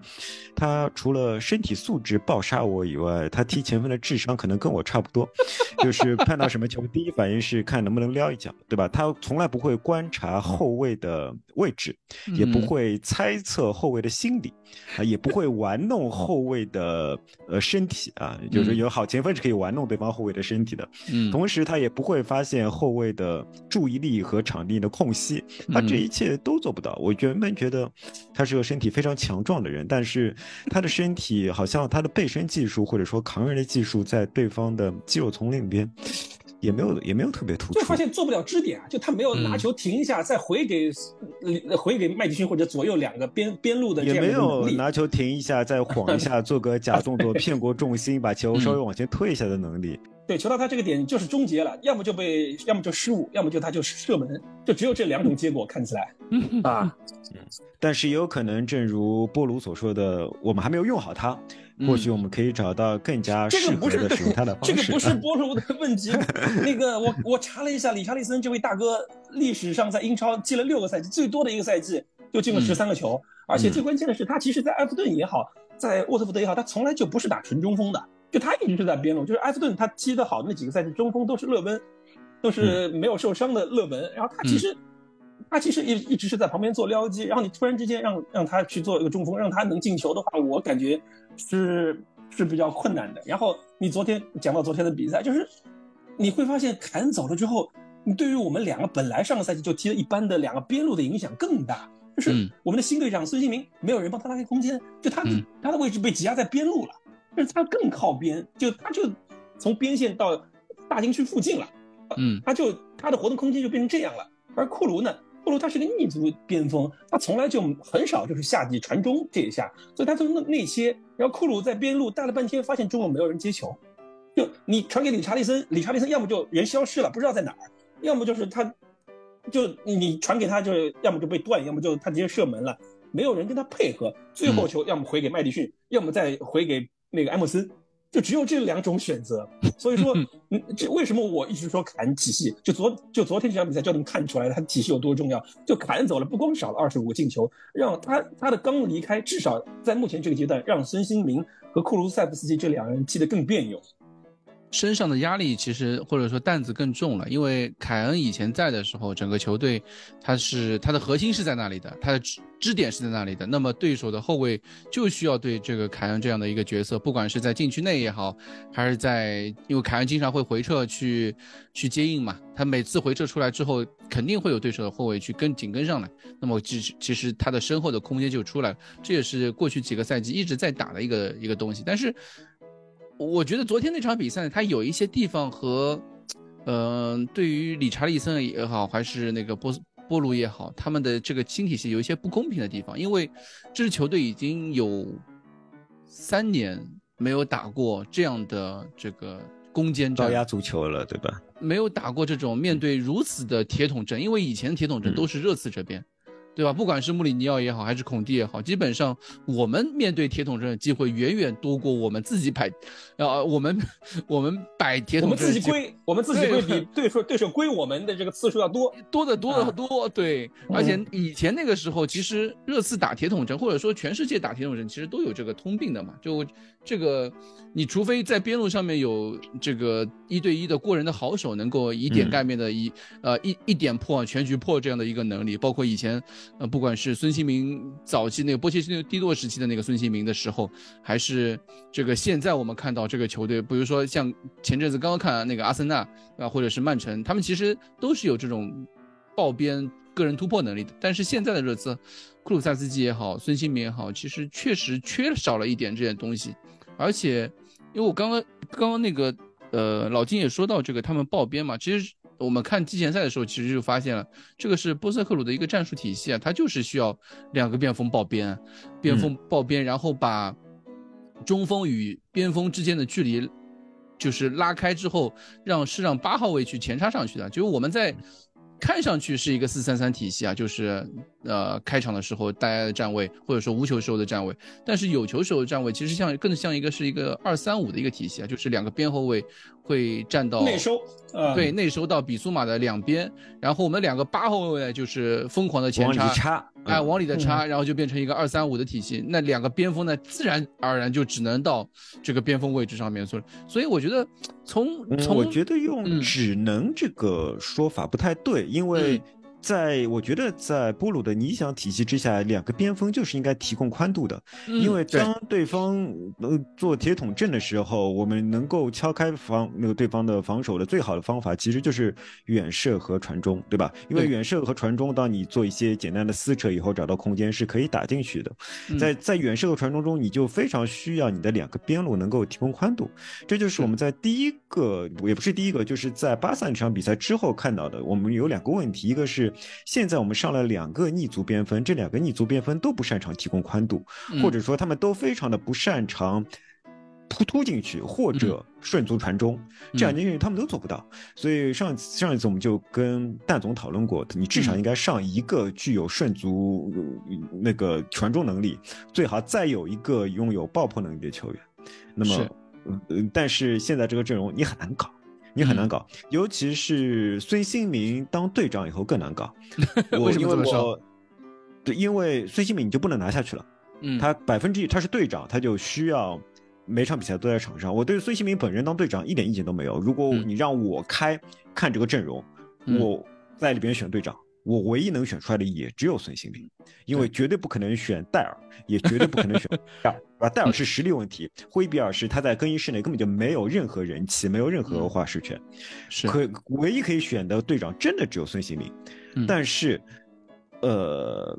他除了身体素质爆杀我以外，他踢前锋的智商可能跟我差不多，就是看到什么球，第一反应是看能不能撩一脚，对吧？他从来不会观察后卫的位置，也不会猜测后卫的心理，啊，也不会玩弄后卫的呃身体啊，就是有好前锋是可以玩弄对方后卫的身体的，嗯，同时他也不会发现后卫的注意力和场地的空隙。他这一切都做不到。我原本觉得他是个身体非常强壮的人，但是他的身体好像他的背身技术或者说扛人的技术，在对方的肌肉丛林里边也没有也没有特别突出。就发现做不了支点啊，就他没有拿球停一下，嗯、再回给回给麦迪逊或者左右两个边边路的这样的。也没有拿球停一下，再晃一下，做个假动作骗过重心，把球稍微往前推一下的能力。嗯对，球到他这个点就是终结了，要么就被，要么就失误，要么就他就射门，就只有这两种结果看起来啊。但是也有可能，正如波鲁所说的，我们还没有用好它，或许我们可以找到更加适合的使用它的方式。这个不是波鲁的问题。那个我我查了一下，理查利森这位大哥历史上在英超踢了六个赛季，最多的一个赛季就进了十三个球，嗯、而且最关键的是，他其实在埃弗顿也好，在沃特福德也好，他从来就不是打纯中锋的。就他一直是在边路，就是埃弗顿他踢得好的那几个赛季，中锋都是勒温，都是没有受伤的勒温。然后他其实他其实一一直是在旁边做撩机，然后你突然之间让让他去做一个中锋，让他能进球的话，我感觉是是比较困难的。然后你昨天讲到昨天的比赛，就是你会发现坎走了之后，你对于我们两个本来上个赛季就踢了一般的两个边路的影响更大。就是我们的新队长孙兴民没有人帮他拉开空间，就他、嗯、他的位置被挤压在边路了，但是他更靠边，就他就从边线到大禁区附近了，嗯，他就他的活动空间就变成这样了。而库卢呢，库卢他是个逆足边锋，他从来就很少就是下底传中这一下，所以他从内切，然后库卢在边路带了半天，发现中路没有人接球，就你传给理查利森，理查利森要么就人消失了不知道在哪儿，要么就是他就你传给他就要么就被断，要么就他直接射门了，没有人跟他配合，最后球要么回给麦迪逊、嗯、要么再回给那个埃莫森，就只有这两种选择。所以说这为什么我一直说坎体系，就昨就昨天这场比赛就能看出来他体系有多重要，就坎走了不光少了二十五个进球，让他他的刚离开至少在目前这个阶段让孙兴民和库卢塞夫斯基这两人踢得更别扭，身上的压力其实或者说担子更重了。因为凯恩以前在的时候整个球队他是他的核心是在那里的，他的支点是在那里的，那么对手的后卫就需要对这个凯恩这样的一个角色，不管是在禁区内也好，还是在因为凯恩经常会回撤去去接应嘛，他每次回撤出来之后肯定会有对手的后卫去跟紧跟上来，那么其实他的身后的空间就出来了，这也是过去几个赛季一直在打的一个一个东西。但是我觉得昨天那场比赛他有一些地方和呃，对于理查利森也好还是那个波波鲁也好，他们的这个新体系有一些不公平的地方，因为这支球队已经有三年没有打过这样的这个攻坚战，高压足球了对吧，没有打过这种面对如此的铁桶阵，因为以前铁桶阵都是热刺这边、嗯对吧？不管是穆里尼奥也好，还是孔蒂也好，基本上我们面对铁桶阵的机会远远多过我们自己摆，呃，我们我们摆铁桶阵，我们自己归，我们自己归比对手对手归我们的这个次数要多多的多的多、啊。对，而且以前那个时候，其实热刺打铁桶阵，或者说全世界打铁桶阵，其实都有这个通病的嘛。就这个，你除非在边路上面有这个一对一的过人的好手，能够以点盖面的一、嗯、呃一一点破全局破这样的一个能力，包括以前。呃，不管是孙兴民早期那个波切蒂诺时期的那个孙兴民的时候，还是这个现在我们看到这个球队，比如说像前阵子刚刚看那个阿森纳啊，或者是曼城，他们其实都是有这种爆边个人突破能力的。但是现在的热刺，库鲁塞斯基也好，孙兴民也好，其实确实缺少了一点这些东西。而且，因为我刚刚刚刚那个呃老金也说到这个他们爆边嘛，其实。我们看季前赛的时候其实就发现了，这个是波塞克鲁的一个战术体系啊，他就是需要两个边锋抱边边锋抱边、嗯、然后把中锋与边锋之间的距离就是拉开之后，让是让八号位去前插上去的。就是我们在看上去是一个四三三体系啊，就是呃开场的时候大家的站位，或者说无球时候的站位，但是有球时候的站位其实像更像一个是一个二三五的一个体系啊，就是两个边后卫会站到内收，呃、对内收到比苏马的两边，然后我们两个八后卫就是疯狂的前插，往里插，哎，往里的插，嗯、然后就变成一个二三五的体系。那两个边锋呢，自然而然就只能到这个边锋位置上面，所以所以我觉得从从、嗯、我觉得用只能这个说法不太对。因为在我觉得在波鲁的理想体系之下，两个边锋就是应该提供宽度的，因为当对方做铁桶阵的时候，我们能够敲开防那个对方的防守的最好的方法其实就是远射和传中，对吧？因为远射和传中，当你做一些简单的撕扯以后，找到空间是可以打进去的。在在远射和传中中，你就非常需要你的两个边路能够提供宽度，这就是我们在第一个也不是第一个，就是在巴萨那场比赛之后看到的。我们有两个问题，一个是现在我们上了两个逆足边锋，这两个逆足边锋都不擅长提供宽度，或者说他们都非常的不擅长突突进去或者顺足传中，这两件事情他们都做不到。所以上上一次我们就跟蛋总讨论过，你至少应该上一个具有顺足那个传中能力，最好再有一个拥有爆破能力的球员。那么，呃、但是现在这个阵容你很难搞。你很难搞，嗯、尤其是孙兴民当队长以后更难搞。为什么这么说？对，因为孙兴民你就不能拿下去了。嗯，他百分之一，他是队长，他就需要每场比赛都在场上。我对孙兴民本人当队长一点意见都没有。如果你让我开看这个阵容，嗯、我在里边选队长，我唯一能选出来的也只有孙兴民，因为绝对不可能选戴尔，也绝对不可能选戴尔啊，戴尔是实力问题，霍伊比尔是他在更衣室内根本就没有任何人气，没有任何话事权，是可唯一可以选的队长真的只有孙兴民。但是呃，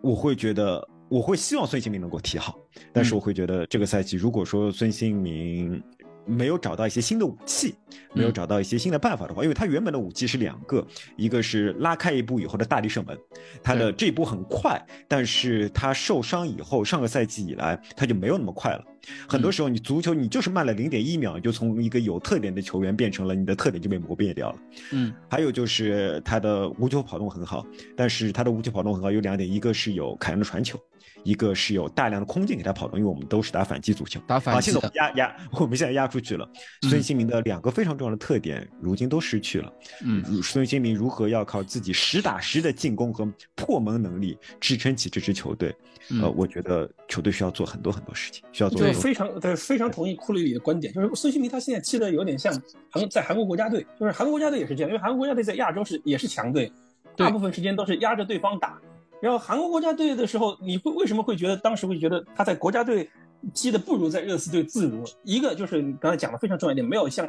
我会觉得我会希望孙兴民能够踢好，但是我会觉得这个赛季如果说孙兴民没有找到一些新的武器，没有找到一些新的办法的话，嗯、因为他原本的武器是两个，一个是拉开一步以后的大力射门，他的这一步很快，但是他受伤以后，上个赛季以来他就没有那么快了。很多时候你足球你就是慢了 零点一秒，就从一个有特点的球员变成了你的特点就被磨灭掉了。嗯，还有就是他的无球跑动很好，但是他的无球跑动很好有两点，一个是有凯恩的传球，一个是有大量的空间给他跑动，因为我们都是打反击足球，打反击的、啊、现在 压, 压我们现在压出去了。孙兴民的两个非常重要的特点如今都失去了。嗯，孙兴民如何要靠自己实打实的进攻和破门能力支撑起这支球队、嗯、呃，我觉得球队需要做很多很多事情，需要做对，非常对，非常同意库里里的观点，就是孙兴民他现在踢的有点像韩在韩国国家队，就是韩国国家队也是这样，因为韩国国家队在亚洲是也是强队，大部分时间都是压着对方打。然后韩国国家队的时候，你会为什么会觉得当时会觉得他在国家队踢的不如在热刺队自如？一个就是你刚才讲的非常重要一点，没有像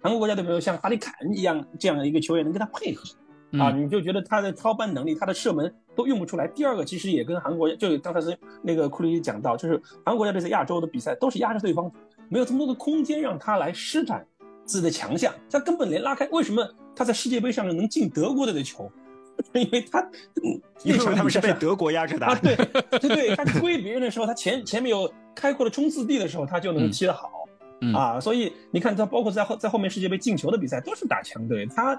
韩国国家队没有像哈里凯恩一样这样的一个球员能跟他配合、嗯、啊，你就觉得他的操办能力、他的射门都用不出来。第二个其实也跟韩国，就刚才是那个库里讲到，就是韩国国家队在亚洲的比赛都是压着对方，没有这么多的空间让他来施展自己的强项，他根本连拉开。为什么他在世界杯上能进德国队的球？因为他，因为他们是被德国压着打的、啊。对对对，他追别人的时候，他前前面有开阔的冲刺地的时候，他就能踢得好、嗯嗯、啊。所以你看，他包括在后在后面世界杯进球的比赛都是打强队。他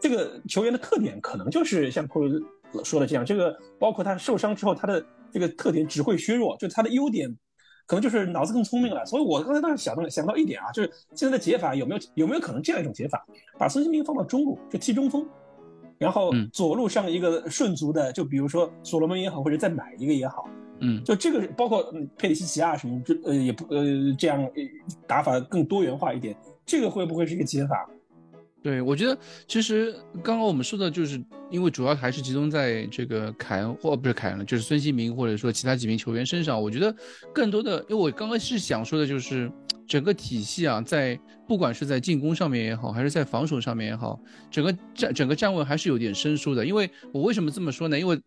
这个球员的特点可能就是像库里说的这样，这个包括他受伤之后，他的这个特点只会削弱，就他的优点可能就是脑子更聪明了。所以我刚才当时想到想到一点啊，就是现在的解法有没有有没有可能这样一种解法，把孙兴民放到中路就踢中锋。然后左路上一个顺足的、嗯、就比如说所罗门也好，或者再买一个也好，嗯，就这个包括佩里西奇啊什么，呃也不呃这样打法更多元化一点，这个会不会是一个解法？对，我觉得其实刚刚我们说的就是因为主要还是集中在这个凯恩或不是凯恩了，就是孙兴民或者说其他几名球员身上。我觉得更多的，因为我刚刚是想说的就是整个体系啊，在不管是在进攻上面也好，还是在防守上面也好，整个站整个站位还是有点生疏的。因为我为什么这么说呢？因为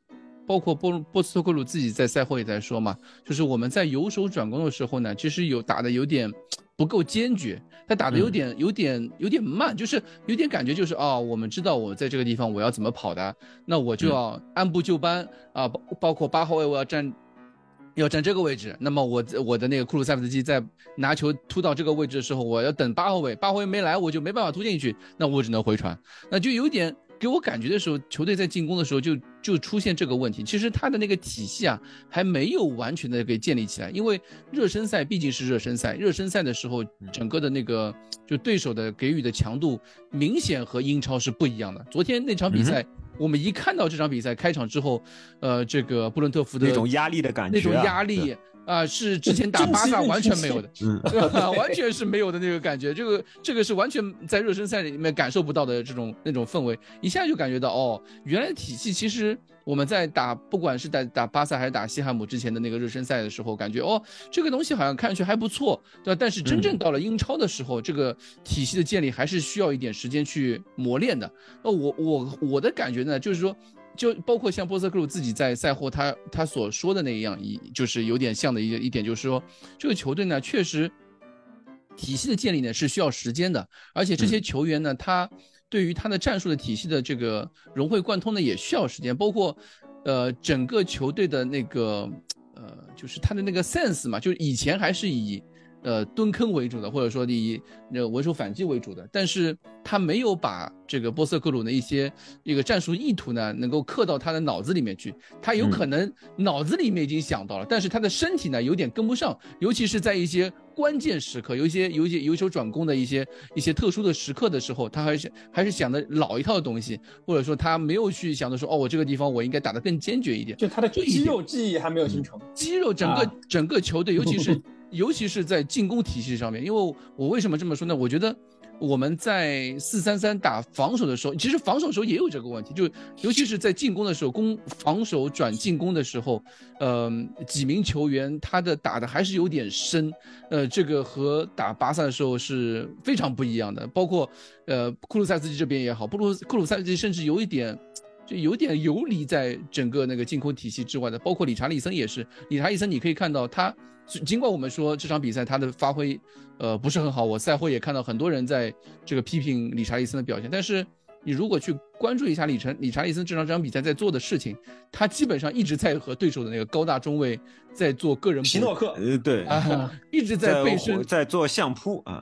包括波波斯托克鲁自己在赛后也在说嘛，就是我们在由守转攻的时候呢，其实有打的有点不够坚决，他打的有点有点有点慢，就是有点感觉就是啊、哦，我们知道我在这个地方我要怎么跑的，那我就要按部就班啊，包包括八号位我要站。要站这个位置，那么我我的那个库鲁塞夫斯基在拿球突到这个位置的时候，我要等八号位，八号位没来，我就没办法突进去，那我只能回传，那就有点给我感觉的时候，球队在进攻的时候就就出现这个问题。其实他的那个体系啊，还没有完全的给建立起来，因为热身赛毕竟是热身赛，热身赛的时候，整个的那个就对手的给予的强度明显和英超是不一样的。昨天那场比赛。嗯，我们一看到这场比赛开场之后，呃，这个布伦特福德那种压力的感觉、啊，那种压力啊、呃，是之前打巴萨完全没有的，嗯呃、完全是没有的那个感觉。这个这个是完全在热身赛里面感受不到的这种那种氛围，一下就感觉到哦，原来体系其实我们在打，不管是打打巴萨还是打西汉姆之前的那个热身赛的时候，感觉哦，这个东西好像看上去还不错，对吧？但是真正到了英超的时候，嗯、这个体系的建立还是需要一点时间去磨练的。那我我我的感觉呢？那就是说，就包括像波斯克鲁自己在赛后他他所说的那样，就是有点像的一一点，就是说这个球队呢，确实体系的建立呢是需要时间的，而且这些球员呢，他对于他的战术的体系的这个融会贯通呢，也需要时间，包括呃整个球队的那个呃就是他的那个 sense 嘛，就是以前还是以。呃，蹲坑为主的，或者说以呃稳守反击为主的，但是他没有把这个波斯克鲁的一些一个战术意图呢，能够刻到他的脑子里面去。他有可能脑子里面已经想到了，嗯、但是他的身体呢有点跟不上，尤其是在一些关键时刻，有一些有一些由守转攻的一些一些特殊的时刻的时候，他还是还是想的老一套的东西，或者说他没有去想的说，哦，我这个地方我应该打得更坚决一点。就他的肌肉记忆还没有形成，嗯、肌肉整个、啊、整个球队，尤其是。尤其是在进攻体系上面，因为我为什么这么说呢？我觉得我们在四三三打防守的时候，其实防守的时候也有这个问题，就尤其是在进攻的时候，攻防守转进攻的时候，呃，几名球员他的打的还是有点深，呃，这个和打巴萨的时候是非常不一样的。包括呃库鲁塞斯基这边也好，布鲁库鲁塞斯基甚至有一点。就有点游离在整个那个进攻体系之外的，包括理查利森也是。理查利森你可以看到他，尽管我们说这场比赛他的发挥，呃，不是很好，我赛后也看到很多人在这个批评理查利森的表现，但是你如果去关注一下理查理查利森这场这场比赛在做的事情，他基本上一直在和对手的那个高大中卫在做个人皮诺克，对、啊，一直在背身，在做相扑啊，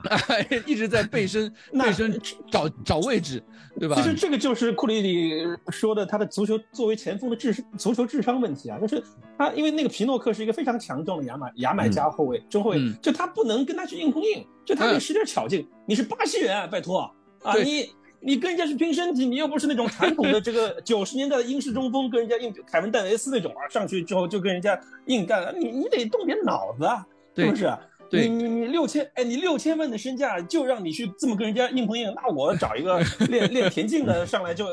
一直在背身背身找找位置，对吧？其实这个就是库里里说的他的足球作为前锋的智足球智商问题啊，就是他因为那个皮诺克是一个非常强壮的牙买牙买加后卫、嗯、中后卫、嗯，就他不能跟他去硬碰硬，就他得使点巧劲、嗯。你是巴西人、啊，拜托啊你。你跟人家是拼身体，你又不是那种传统的这个九十年代的英式中锋，跟人家硬凯文戴维斯那种啊，上去之后就跟人家硬干，你你得动点脑子啊，是不是？对，你你你六千哎，你六千万的身价就让你去这么跟人家硬碰硬，那我找一个练练田径的上来就，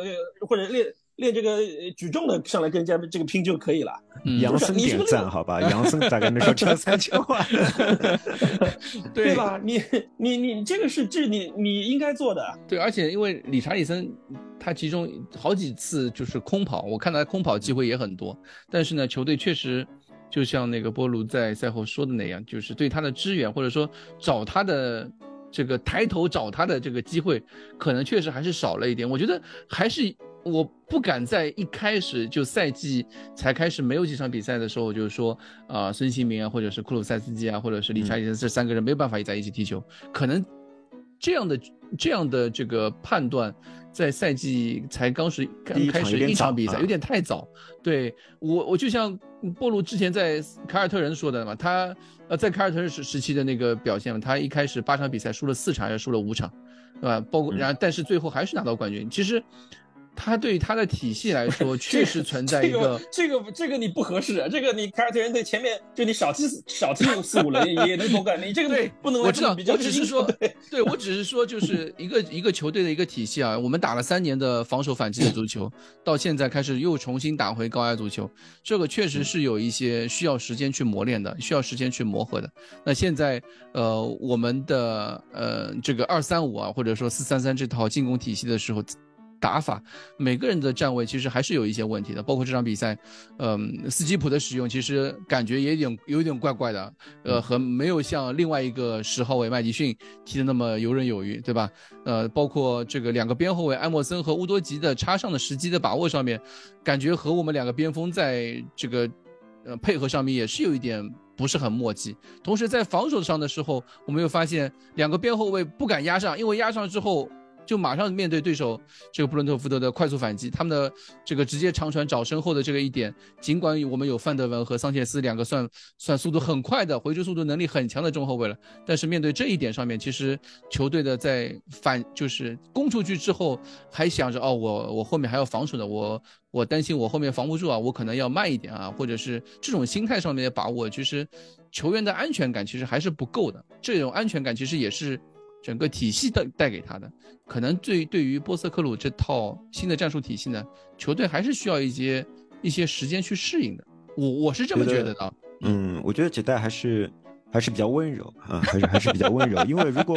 或者练练这个举重的上来跟人家这个拼就可以了。嗯、杨森点赞好吧，杨森大概没说差三千万，对吧？你你你这个是这你你应该做的。对，而且因为理查利森他其中好几次就是空跑，我看他空跑机会也很多，但是呢，球队确实就像那个波卢在赛后说的那样，就是对他的支援或者说找他的。这个抬头找他的这个机会可能确实还是少了一点，我觉得还是我不敢在一开始就赛季才开始没有几场比赛的时候就是说、呃、孙兴民啊或者是库鲁塞斯基啊或者是理查利森这三个人没有办法在一起踢球，可能这样的这样的这个判断在赛季才刚是刚开始一场比赛有点太早。对，我我就像波鲁之前在凯尔特人说的嘛，他呃在凯尔特人时期的那个表现，他一开始八场比赛输了四场，也输了五场，对吧？包括然后但是最后还是拿到冠军。其实他对他的体系来说确实存在一个这个、这个、这个你不合适、啊，这个你凯尔特人队前面就你少踢少踢四五轮也能夺冠，你这个对不能我知道，我只是说对，对我只是说就是一个一个球队的一个体系啊，我们打了三年的防守反击的足球，到现在开始又重新打回高压足球，这个确实是有一些需要时间去磨练的，需要时间去磨合的。那现在呃我们的呃这个二三五啊或者说四三三这套进攻体系的时候。打法每个人的站位其实还是有一些问题的，包括这场比赛，嗯、呃，斯基普的使用其实感觉也有点有点怪怪的，呃，和没有像另外一个十号位麦迪逊踢的那么游刃有余，对吧？呃，包括这个两个边后卫埃莫森和乌多吉的插上的时机的把握上面，感觉和我们两个边锋在这个呃配合上面也是有一点。不是很默契，同时在防守上的时候，我们又发现两个边后卫不敢压上，因为压上之后就马上面对对手这个布伦特福德的快速反击，他们的这个直接长传找身后的这个一点，尽管我们有范德文和桑切斯两个算算速度很快的回追速度能力很强的中后卫了，但是面对这一点上面，其实球队的在反就是攻出去之后还想着哦我我后面还要防守的，我我担心我后面防不住啊，我可能要慢一点啊，或者是这种心态上面的把握，其实球员的安全感其实还是不够的，这种安全感其实也是。整个体系带带给他的，可能对对于波斯克鲁这套新的战术体系呢，球队还是需要一些一些时间去适应的。我我是这么觉得的。嗯，我觉得杰代还是还是比较温柔啊，还是还是比较温柔。因为如果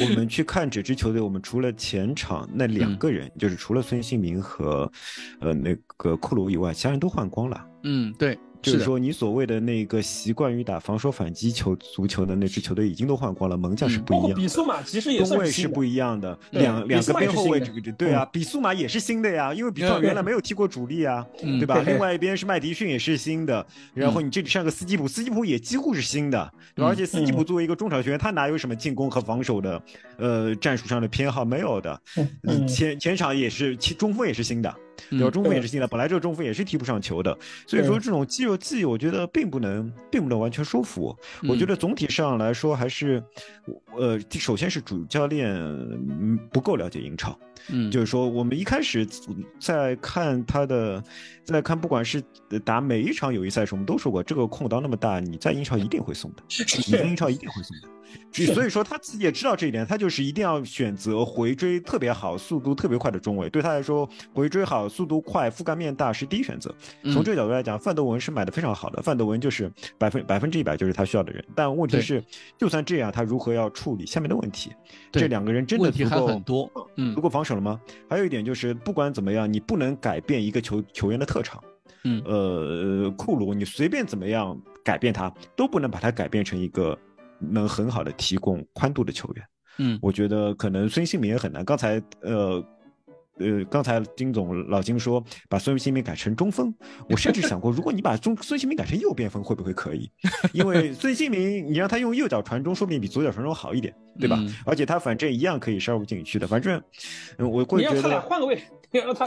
我们去看这支球队，我们除了前场那两个人，嗯、就是除了孙兴民和呃那个库鲁以外，其他人都换光了。嗯，对。就是说你所谓的那个习惯于打防守反击球足球的那支球队已经都换光了，门将是不一样的，嗯、比苏马其实也算是新的，中卫是不一样的，两两个边后卫这个对啊，比苏马也是新的呀，因为比苏马原来没有踢过主力啊，嗯、对吧，嗯？另外一边是麦迪逊也是新的，嗯、然后你这里上个斯基普，斯基普也几乎是新的，嗯、而且斯基普作为一个中场球员，他哪有什么进攻和防守的呃战术上的偏好，没有的，嗯、前前场也是，中锋也是新的。对吧？中锋也是进来，本来这个中锋也是踢不上球的，所以说这种肌肉记忆，我觉得并不能，并不能完全说服我。我觉得总体上来说，还是，呃，首先是主教练不够了解英超，嗯，就是说我们一开始在看他的，在看不管是打每一场友谊赛事，我们都说过，这个空档那么大，你在英超一定会送的，你在英超一定会送的。所以说他自己也知道这一点，他就是一定要选择回追特别好、速度特别快的中卫。对他来说，回追好、速度快、覆盖面大是第一选择。从这个角度来讲，范德文是买的非常好的，范德文就是百分百分之一百就是他需要的人。但问题是，就算这样，他如何要处理下面的问题？这两个人真的足够很多，嗯，足够防守了吗？还有一点就是，不管怎么样，你不能改变一个球球员的特长。嗯，呃，库鲁，你随便怎么样改变他，都不能把他改变成一个能很好的提供宽度的球员。嗯，我觉得可能孙兴民也很难。刚才呃呃，刚才金总老金说把孙兴民改成中锋，我甚至想过，如果你把中孙兴民改成右边锋会不会可以？因为孙兴民你让他用右脚传中，说不定比左脚传中好一点，对吧？嗯、而且他反正一样可以杀入禁区的，反正、嗯、我会觉得你让他俩换个位。你让他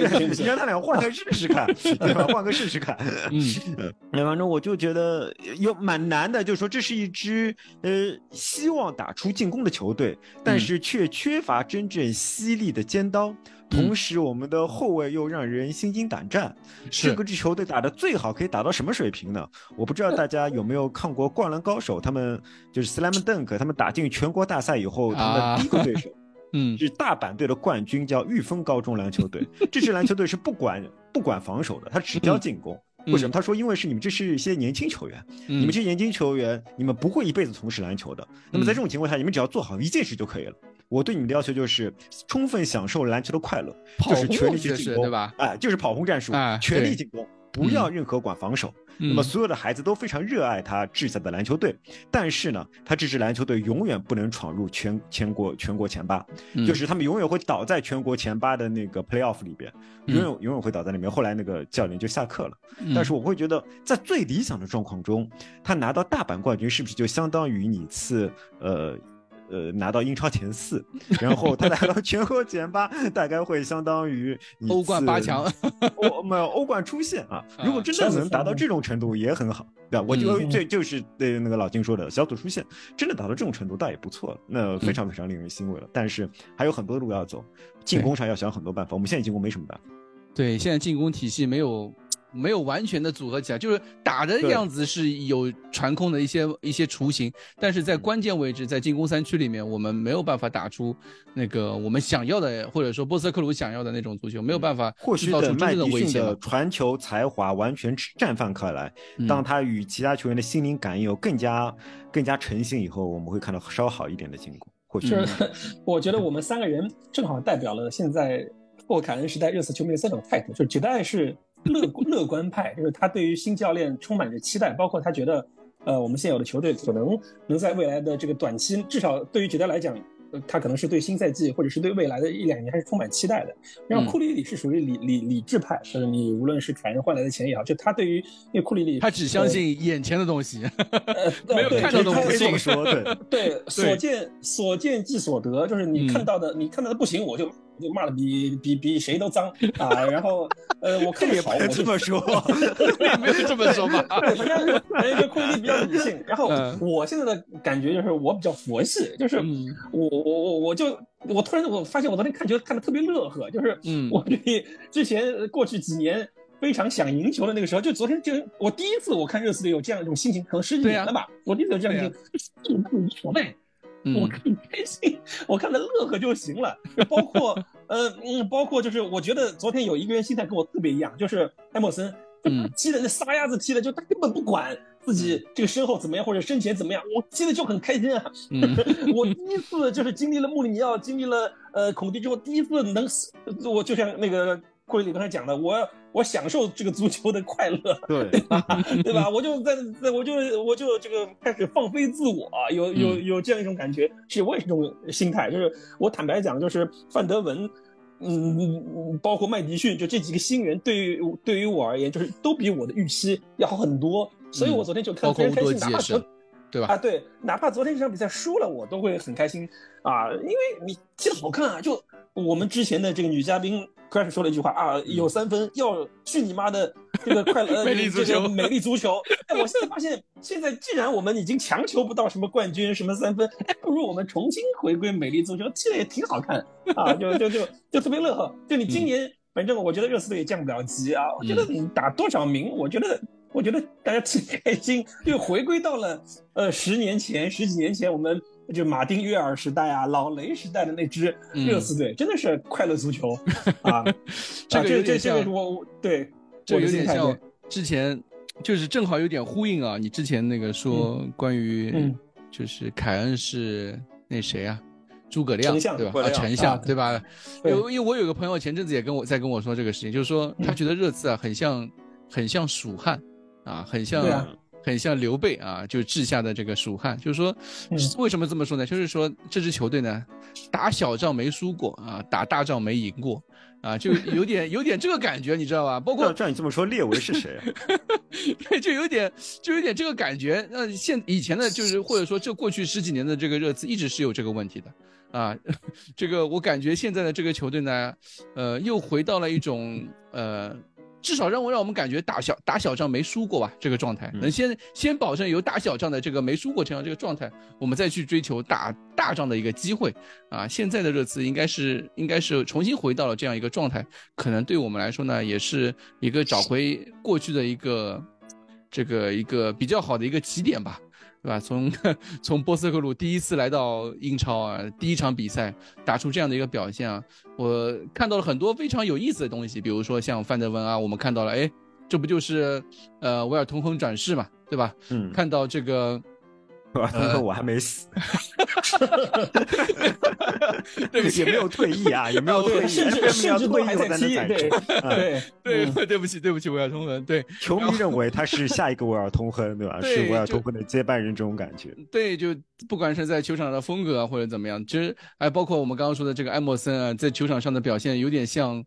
俩换个试试，你让他俩换个试试看，对吧？换个试试看。嗯，反正我就觉得有蛮难的，就是说这是一支呃希望打出进攻的球队，但是却缺乏真正犀利的尖刀。嗯，同时我们的后卫又让人心惊胆战。这个支球队打得最好可以打到什么水平呢？我不知道大家有没有看过《灌篮高手》，他们就是 Slam Dunk， 他们打进全国大赛以后，他们的第一个对手。啊嗯，是大阪队的冠军，叫玉峰高中篮球队。这支篮球队是不管不管防守的，他只要进攻。为什么？他说，因为是你们这是一些年轻球员，嗯、你们这些年轻球员，你们不会一辈子从事篮球的。嗯、那么在这种情况下，你们只要做好一件事就可以了。我对你们的要求就是充分享受篮球的快乐，就是全力去进攻，对吧？哎，就是跑轰战术，啊、全力进攻。不要任何管防守，嗯、那么所有的孩子都非常热爱他制造的篮球队，嗯、但是呢，他这支篮球队永远不能闯入全全国全国前八，嗯、就是他们永远会倒在全国前八的那个 playoff 里边，永远永远会倒在里面。后来那个教练就下课了，嗯、但是我会觉得，在最理想的状况中，他拿到大阪冠军是不是就相当于你次呃？呃，拿到英超前四，然后他拿到全国前八，大概会相当于欧冠八强，欧没有欧冠出线啊。如果真的能达到这种程度，也很好，对吧？我就这、嗯、就是对那个老金说的小组出线，真的达到这种程度，倒也不错了，那非常非常令人欣慰了。嗯、但是还有很多路要走，进攻上要想很多办法。我们现在进攻没什么办法，对，现在进攻体系没有。没有完全的组合起来，就是打的样子是有传控的一些一些雏形，但是在关键位置，在进攻三区里面，我们没有办法打出那个我们想要的，或者说波斯克鲁想要的那种足球，没有办法制造出真正的威胁。或许麦迪逊的传球才华完全绽放开来，当他与其他球员的心灵感应有更加更加诚信以后，我们会看到稍好一点的进攻。或许我觉得我们三个人正好代表了现在霍凯恩时代热刺球迷的三种态度，就是绝对是。乐, 乐观派，就是他对于新教练充满着期待，包括他觉得呃，我们现有的球队可能能在未来的这个短期，至少对于吉德来讲、呃、他可能是对新赛季或者是对未来的一两年还是充满期待的。然后库里里是属于理理理智派，就是你无论是凯恩换来的钱也好，就他对于因为库里里他只相信眼前的东西，呃、没有看到的不信，对对，所见所见即所得，就是你看到的、嗯、你看到的不行我就就骂的比比比谁都脏啊！然后呃，我看也不能这么说，也没有这么说吧。对，反正人家这库里比较理性。然后我现在的感觉就是我比较佛系，就是我我我我就我突然我发现我昨天看球看的特别乐呵，就是我对之前过去几年非常想赢球的那个时候，就昨天就我第一次我看热刺队有这样一种心情，可能十几年了吧，我第一次有这样一种心情，无所谓。我看开心，我看的乐呵就行了。包括呃，嗯，包括就是，我觉得昨天有一个人心态跟我特别一样，就是艾默森，嗯，踢的那撒丫子踢的，就他根本不管自己这个身后怎么样或者身前怎么样，我踢的就很开心啊。嗯、我第一次就是经历了穆里尼奥，经历了呃孔蒂之后，第一次能，我就像那个库里里刚才讲的，我。我享受这个足球的快乐，对吧？对吧？我就在，我就我就这个开始放飞自我，有有有这样一种感觉，是我也是这种心态。就是我坦白讲，就是范德文，嗯，包括麦迪逊，就这几个新人，对于对于我而言，就是都比我的预期要好很多。所以我昨天就看，嗯、包括乌多基也是。对吧？啊，对，哪怕昨天这场比赛输了，我都会很开心啊，因为你踢得好看啊！就我们之前的这个女嘉宾 Crash 说了一句话啊，有三分要去你妈的这个快乐美丽足球，美丽足球！哎，我现在发现，现在既然我们已经强求不到什么冠军、什么三分，哎，不如我们重新回归美丽足球，踢得也挺好看啊！就就就就特别乐呵。就你今年，嗯、反正我觉得热刺队也降不了级啊！我觉得你打多少名，嗯、我觉得。我觉得大家挺开心，又回归到了呃十年前、十几年前我们就马丁约尔时代啊、老雷时代的那支热刺队，嗯、真的是快乐足球啊！这个有点像，啊、这, 这, 这个我对，这有点像之前就是正好有点呼应啊。你之前那个说关于就是凯恩是那谁啊？诸葛亮对吧？啊，丞相对吧？因为我有个朋友前阵子也跟我在跟我说这个事情，就是说他觉得热刺啊很像很像蜀汉。啊，很像，啊、很像刘备啊，就是治下的这个蜀汉。就是说，为什么这么说呢？就是说这支球队呢，打小仗没输过啊，打大仗没赢过啊，就有点有点这个感觉，你知道吧？包括照你这么说，列维是谁？对，就有点就有点这个感觉。那现以前的，就是或者说这过去十几年的这个热刺，一直是有这个问题的。啊，这个我感觉现在的这个球队呢，呃，又回到了一种呃。至少让我让我们感觉打小打小仗没输过吧，这个状态能先先保证有打小仗的这个没输过这样这个状态，我们再去追求打大仗的一个机会啊。现在的热刺应该是应该是重新回到了这样一个状态，可能对我们来说呢，也是一个找回过去的一个这个一个比较好的一个起点吧。对吧？从从波斯克鲁第一次来到英超啊，第一场比赛打出这样的一个表现啊，我看到了很多非常有意思的东西，比如说像范德文啊，我们看到了，哎，这不就是呃维尔通亨转世嘛，对吧？嗯，看到这个。我还没死，对不起，也没有退役啊，也没有退役，甚至甚至都还在踢，对对对，对不起，对不起，维尔通亨，对，球迷认为他是下一个维尔通亨，对吧？是维尔通亨的接班人，这种感觉。对，就不管是在球场上的风格啊，或者怎么样，其实哎，包括我们刚刚说的这个埃默森啊，在球场上的表现有点像。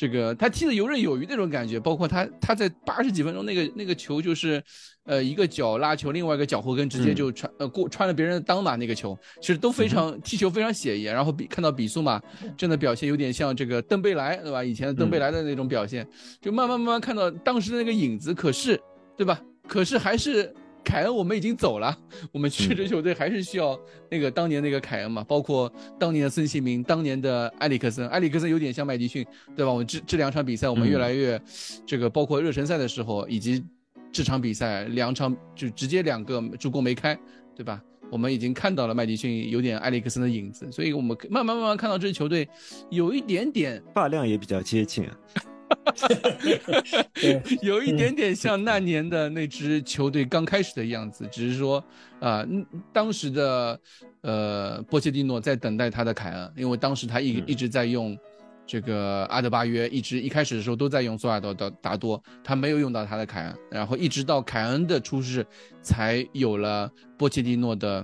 这个他踢得游刃有余那种感觉，包括他他在八十几分钟那个那个球就是，呃，一个脚拉球，另外一个脚后跟直接就穿、嗯、呃过穿了别人的裆嘛，那个球其实都非常、嗯、踢球非常写意。然后比看到比苏马真的表现有点像这个登贝莱对吧？以前的登贝莱的那种表现，嗯、就慢慢慢慢看到当时的那个影子。可是对吧？可是还是凯恩我们已经走了，我们去这球队还是需要那个当年那个凯恩嘛，包括当年的孙兴民，当年的埃里克森，埃里克森有点像麦迪逊，对吧？我们这这两场比赛，我们越来越这个，包括热身赛的时候，以及这场比赛两场就直接两个助攻没开，对吧？我们已经看到了麦迪逊有点埃里克森的影子，所以我们慢慢慢慢看到这支球队有一点点发量也比较接近、啊。有一点点像那年的那支球队刚开始的样子，只是说啊、呃，当时的呃波切蒂诺在等待他的凯恩，因为当时他一一直在用这个阿德巴约，一直一开始的时候都在用索尔达多，他没有用到他的凯恩，然后一直到凯恩的出世，才有了波切蒂诺的。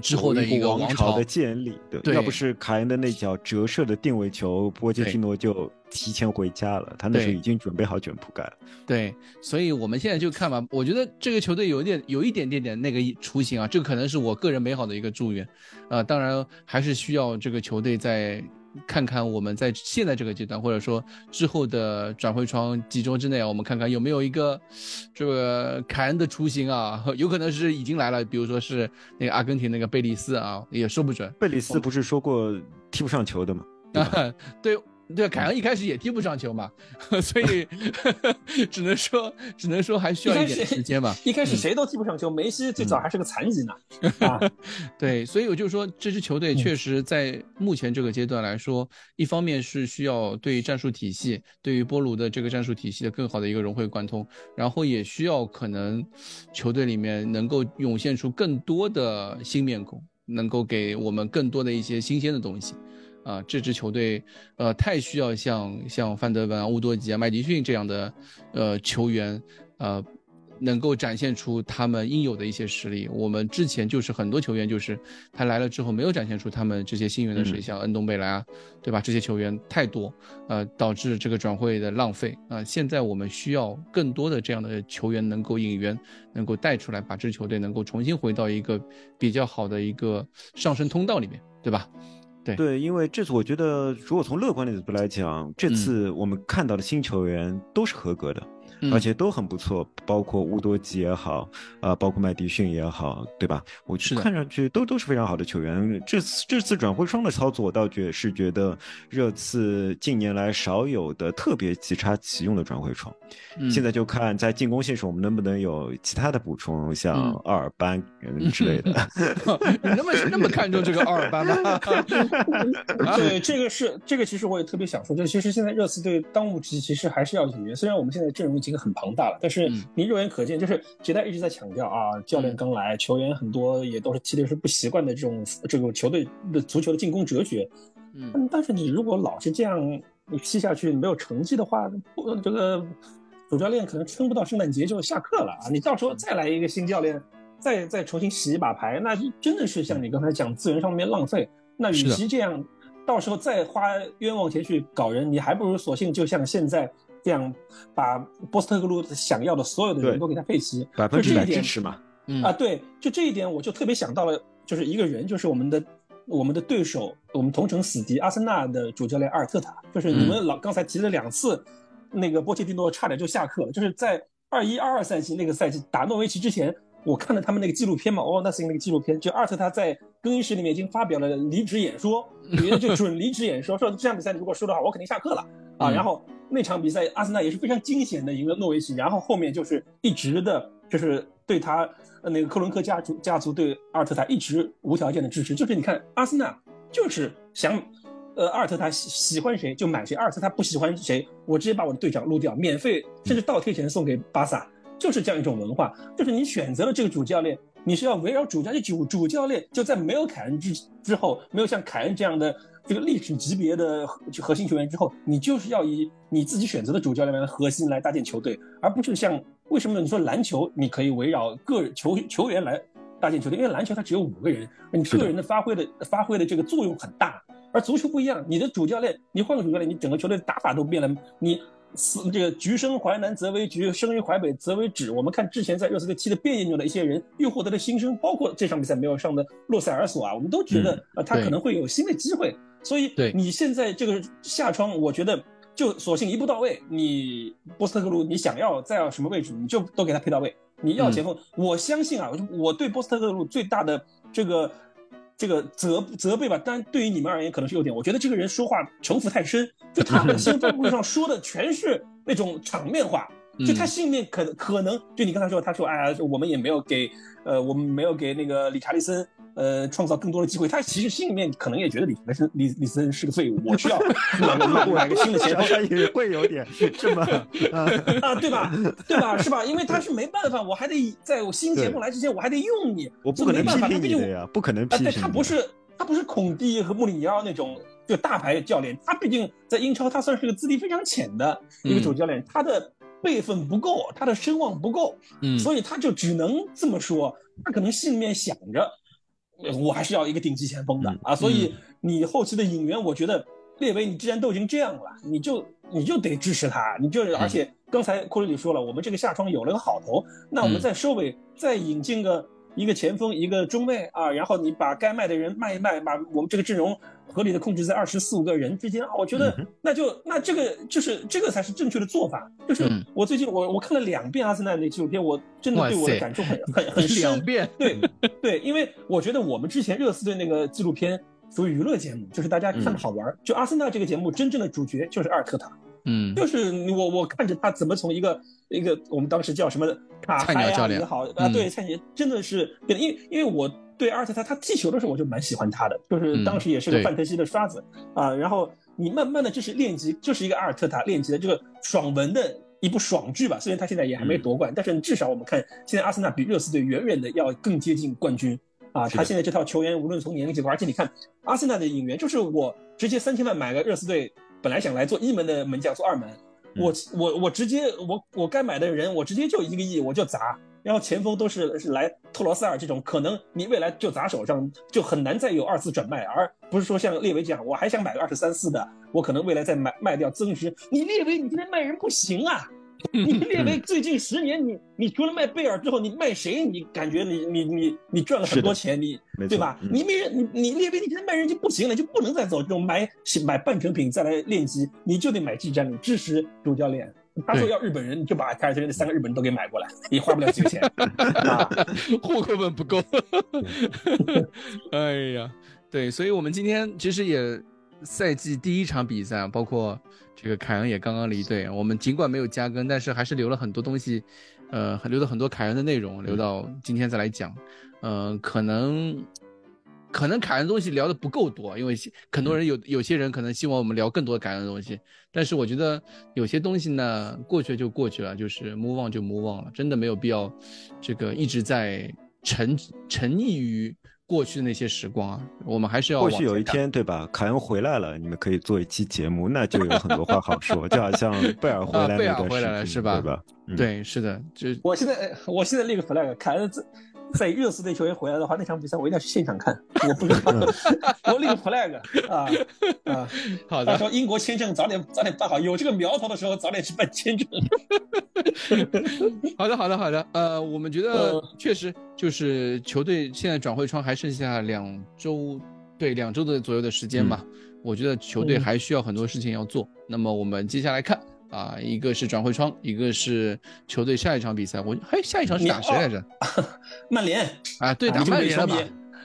之后的一个王朝的建立，对，要不是凯恩的那脚折射的定位球，波切蒂诺就提前回家了。他那时候已经准备好卷铺盖了。对，所以我们现在就看吧。我觉得这个球队有一点，有一点点点那个雏形啊，这可能是我个人美好的一个祝愿。呃，当然还是需要这个球队在看看我们在现在这个阶段，或者说之后的转会窗几周之内啊，我们看看有没有一个这个凯恩的雏形啊，有可能是已经来了，比如说是那个阿根廷那个贝利斯啊，也说不准。贝利斯不是说过踢不上球的吗？啊，对。对，凯恩一开始也踢不上球嘛，所以只能说只能说还需要一点时间嘛。一开始谁都踢不上球，梅西最早还是个残疾呢。嗯啊、对，所以我就说这支球队确实在目前这个阶段来说，嗯、一方面是需要对战术体系，对于波鲁的这个战术体系的更好的一个融会贯通，然后也需要可能球队里面能够涌现出更多的新面孔，能够给我们更多的一些新鲜的东西。啊，这支球队，呃，太需要像像范德文啊、乌多吉啊、麦迪逊这样的，呃，球员，呃，能够展现出他们应有的一些实力。我们之前就是很多球员就是他来了之后没有展现出他们这些新援的实力，像恩东贝莱啊，对吧？这些球员太多，呃，导致这个转会的浪费啊、呃。现在我们需要更多的这样的球员能够引援，能够带出来，把这支球队能够重新回到一个比较好的一个上升通道里面，对吧？对, 对，因为这次我觉得如果从乐观的角度来讲，这次我们看到的新球员都是合格的、嗯、而且都很不错，包括乌多吉也好、呃、包括麦迪逊也好，对吧？我看上去都都是非常好的球员。这次这次转会窗的操作，我倒觉得是觉得热刺近年来少有的特别即插即用的转会窗、嗯、现在就看在进攻线上我们能不能有其他的补充，像奥尔班之类的、嗯、那么那么看重这个奥尔班吗？对，这个是这个其实我也特别想说，就其实现在热刺队当务之急其实还是要引援。虽然我们现在阵容已经很庞大了，但是你肉眼可见，就是杰代一直在强调啊，教练刚来，球员很多也都是踢的是不习惯的这种这种球队的足球的进攻哲学。嗯，但是你如果老是这样踢下去没有成绩的话，不，这个主教练可能撑不到圣诞节就下课了啊！你到时候再来一个新教练，再再重新洗一把牌，那真的是像你刚才讲资源上面浪费。那与其这样，到时候再花冤枉钱去搞人，你还不如索性就像现在这样，把波斯特克鲁想要的所有的人都给他配齐，百分之百支持嘛。嗯啊，对，就这一点我就特别想到了，就是一个人，就是我们的我们的对手，我们同城死敌阿森纳的主教练阿尔特塔，就是你们老、嗯、刚才提了两次，那个波切蒂诺差点就下课了，就是在二一二二赛季那个赛季打诺维奇之前。我看了他们那个纪录片嘛，哦，那是那个纪录片，就阿尔特塔在更衣室里面已经发表了离职演说，就准离职演说，说这场比赛你如果输的话，我肯定下课了啊。然后那场比赛阿森纳也是非常惊险的赢了诺维奇，然后后面就是一直的，就是对他那个克伦克家族家族对阿尔特塔一直无条件的支持，就是你看阿森纳就是想，呃，阿尔特塔喜欢谁就买谁，阿尔特塔不喜欢谁，我直接把我的队长撸掉，免费甚至倒贴钱送给巴萨。就是这样一种文化，就是你选择了这个主教练，你是要围绕主教练，主主教练就在没有凯恩之之后，没有像凯恩这样的这个历史级别的核心球员之后，你就是要以你自己选择的主教练的核心来搭建球队，而不是像为什么你说篮球你可以围绕个球球员来搭建球队，因为篮球它只有五个人，你个人的发挥的发挥的这个作用很大，而足球不一样，你的主教练你换个主教练，你整个球队的打法都变了，你。这个橘生淮南则为橘，生于淮北则为枳。我们看之前在热刺队踢的别扭的一些人，又获得了新生，包括这场比赛没有上的洛塞尔索啊，我们都觉得、嗯呃、他可能会有新的机会。所以你现在这个下窗，我觉得就索性一步到位。你波斯特克鲁，你想要在什么位置，你就都给他配到位。你要前锋，嗯、我相信啊，我对波斯特克鲁最大的这个这个责责备吧，当然对于你们而言可能是有点，我觉得这个人说话城府太深，就他们新闻上说的全是那种场面话，就他心里面可可能就你刚才说，他说哎呀，我们也没有给呃我们没有给那个理查利森呃创造更多的机会，他其实心里面可能也觉得理查利森理森是个废物，我需要买个买买个新的前锋，他也会有点这么啊啊对吧对吧是吧？因为他是没办法，我还得在我新前锋来之前我还得用你，我不可能批评你的呀，不可能批评你的。对，他不是他不是孔蒂和穆里尼奥那种就大牌教练，他毕竟在英超他算是个资历非常浅的一个主教练，嗯、他的辈分不够，他的声望不够，嗯，所以他就只能这么说，他可能心里面想着。我还是要一个顶级前锋的啊，所以你后期的引援，我觉得列维，你既然都已经这样了，你就你就得支持他，你就而且刚才库里里说了，我们这个下窗有了个好头，那我们在收尾再引进个一个前锋一个中卫啊，然后你把该卖的人卖一卖，把我们这个阵容合理的控制在二十四五个人之间啊，我觉得那就那这个就是这个才是正确的做法。就是我最近我我看了两遍阿森纳的纪录片，我真的对我的感触很很很深。两遍，对对，因为我觉得我们之前热刺队那个纪录片属于娱乐节目，就是大家看的好玩。嗯、就阿森纳这个节目真正的主角就是阿尔特塔，嗯，就是我我看着他怎么从一个一个我们当时叫什么卡嗨啊也好啊，对，蔡姐真的是，因为因为我。对，而且他他踢球的时候我就蛮喜欢他的，就是当时也是个范特西的刷子、嗯、啊。然后你慢慢的这是练级，就是一个阿尔特塔练级的这个爽文的一部爽剧吧。虽然他现在也还没夺冠，嗯、但是至少我们看现在阿森纳比热刺队远远的要更接近冠军啊。他现在这套球员无论从年龄结构，而且你看阿森纳的引援，就是我直接三千万买个热刺队本来想来做一门的门将做二门，我我我直接我我该买的人我直接就一个亿我就砸，然后前锋都是是来特劳斯尔这种，可能你未来就砸手上就很难再有二次转卖，而不是说像列维这样我还想买个二十三四的，我可能未来再买卖掉增值。你列维你今天卖人不行啊，你列维最近十年你你除了卖贝尔之后你卖谁你感觉你你你你赚了很多钱你对吧、嗯、你没人你你列维你今天卖人就不行了，就不能再走这种买买半成品再来练级，你就得买技战，你支持主教练。他说要日本人，你就把凯尔特人的三个日本人都给买过来，也花不了几个钱啊，户口本不够。哎呀，对，所以我们今天其实也赛季第一场比赛，包括这个凯恩也刚刚离队，我们尽管没有加更，但是还是留了很多东西，呃，留了很多凯恩的内容，留到今天再来讲。嗯、呃，可能。可能凯恩东西聊的不够多，因为很多人有有些人可能希望我们聊更多凯恩的东西，但是我觉得有些东西呢过去就过去了，就是 move on 就 move on 了，真的没有必要这个一直在沉沉溺于过去的那些时光啊，我们还是要往前看。或许有一天对吧，凯恩回来了，你们可以做一期节目，那就有很多话好说，就好像贝尔回来那段时间、啊、贝尔回来了是吧？对吧？嗯、对，是的。就我现在我现在立个 flag， 凯恩在热刺队球员回来的话，那场比赛我一定要去现场看。我不知道，我立个 flag 啊啊！好的，到时候英国签证早点早点办好，有这个苗头的时候早点去办签证。好的，好的，好的。呃，我们觉得确实就是球队现在转会窗还剩下两周，对，两周的左右的时间嘛。嗯、我觉得球队还需要很多事情要做。嗯、那么我们接下来看。啊，一个是转会窗，一个是球队下一场比赛。我还、哎、下一场是打谁来着？哦、曼联啊，对，打曼联了吧？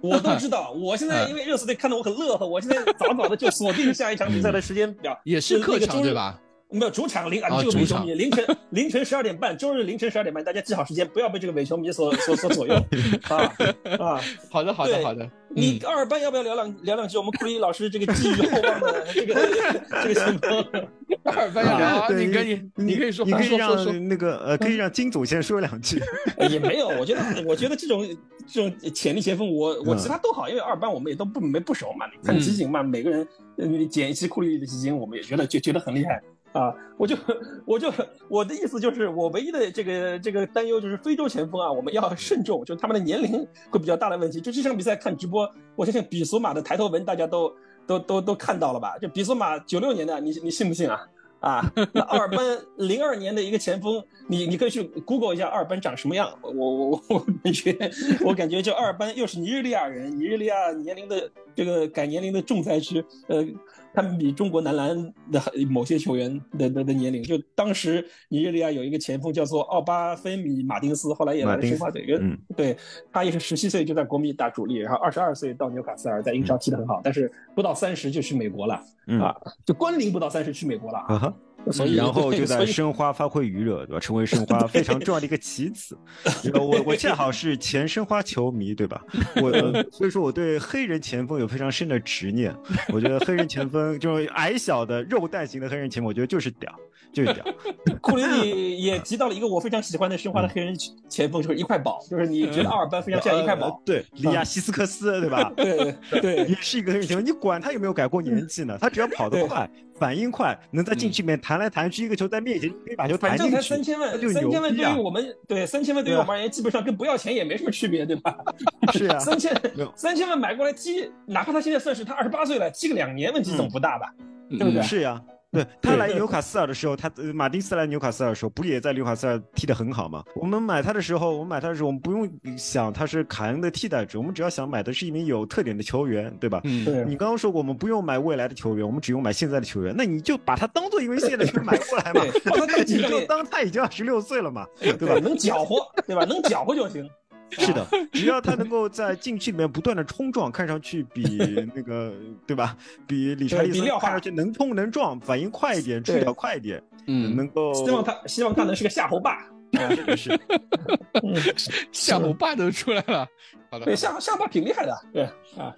我都知道。我现在因为热刺队看得我很乐呵，我现在早早的就锁定下一场比赛的时间表，嗯、也是客场对吧？没有主场零啊，这个伪球迷凌晨凌晨十二点半，周日凌晨十二点半，大家记好时间，不要被这个伪球迷所所所左右啊啊！好的好的好的，你二班要不要聊两聊两句？我们库里老师这个寄予厚望的这个这个什么二班要聊，你可以你可以说，你可以让那个呃，可以让金总先说两句，也没有，我觉得我觉得这种这种潜力前锋，我我其他都好，因为二班我们也都不没不熟嘛，你看集锦嘛，每个人你捡一期库里的集锦，我们也觉得就觉得很厉害。啊，我就我就我的意思就是，我唯一的这个这个担忧就是非洲前锋啊，我们要慎重，就是他们的年龄会比较大的问题。就这场比赛看直播，我相信比索马的抬头纹大家都都都都看到了吧？就比索马九六年的，你你信不信啊？啊，那阿尔班零二年的一个前锋，你你可以去 Google 一下阿尔班长什么样。我我我感觉我感觉就阿尔班又是尼日利亚人，尼日利亚年龄的这个改年龄的重灾区，呃。他们比中国男篮的某些球员的 的, 的年龄，就当时尼日利亚有一个前锋叫做奥巴菲米马丁斯，后来也来了申花队，嗯、对，他也是十七岁就在国米打主力，然后二十二岁到纽卡斯尔，在英超踢得很好，嗯、但是不到三十就去美国了、嗯、啊，就关龄不到三十去美国了啊。嗯然后就在申花发挥余热，对吧？成为申花非常重要的一个棋子。我我恰好是前申花球迷，对吧？我所以说我对黑人前锋有非常深的执念。我觉得黑人前锋就是矮小的肉蛋型的黑人前锋，我觉得就是屌，就是屌。库里也提到了一个我非常喜欢的申花的黑人前锋，就是一块宝，就是你觉得阿尔班非常像一块宝，呃、对，里亚西斯科斯，对吧？对对，也是一个黑人前锋。你管他有没有改过年纪呢？他只要跑得快。反应快，能在禁区里面弹来弹去，一个球在面前可以把球弹进去。反正才三千万，啊、三千万对于我们对三千万对于我们而言，基本上跟不要钱也没什么区别，对吧？是啊，三千三千万买过来踢，哪怕他现在算是他二十八岁了，踢个两年问题总不大吧？嗯、对不对？嗯、是呀、啊。对他来纽卡斯尔的时候，他马丁斯来纽卡斯尔的时候，不也在纽卡斯尔踢得很好吗？我们买他的时候，我们买他的时候，我们不用想他是凯恩的替代者，我们只要想买的是一名有特点的球员，对吧？嗯，你刚刚说过，我们不用买未来的球员，我们只用买现在的球员，那你就把他当做一名现在的球员买过来嘛，你就当他已经二十六岁了嘛，对吧？对能搅和，对吧？能搅和就行。是的，只要他能够在禁区里面不断的冲撞，看上去比那个对吧，比理查利森看上去能冲能撞，反应快一点，出脚快一点，嗯，能够希望他希望他能是个夏侯霸，是是，夏侯霸都出来了，好的，对，夏夏侯霸挺厉害的，对啊，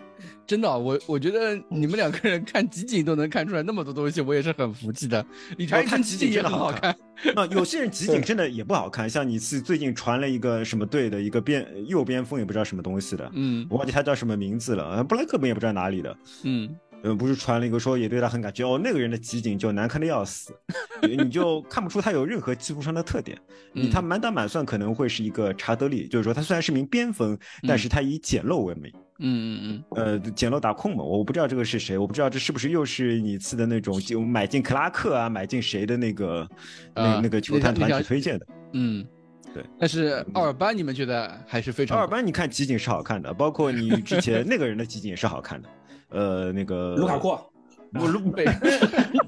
真的，我我觉得你们两个人看集锦都能看出来那么多东西，我也是很服气的。理查利森集锦也很好看。啊，有些人集锦真的也不好看，像你是最近传了一个什么队的一个边右边锋也不知道什么东西的，嗯，我忘记他叫什么名字了，布莱克本也不知道哪里的，嗯，嗯，不是传了一个说也对他很感觉哦，那个人的集锦就难看的要死，你就看不出他有任何技术上的特点。你他满打满算可能会是一个查德利，就是说他虽然是名边锋，但是他以简陋闻名。嗯嗯嗯，呃，简陋打控嘛，我不知道这个是谁，我不知道这是不是又是你次的那种就买进克拉克啊，买进谁的那个、呃、那那个球探团体推荐的。嗯。对，但是奥尔班你们觉得还是非常好，奥尔班你看集锦是好看的，包括你之前那个人的集锦也是好看的，呃，那个卢卡库，卢北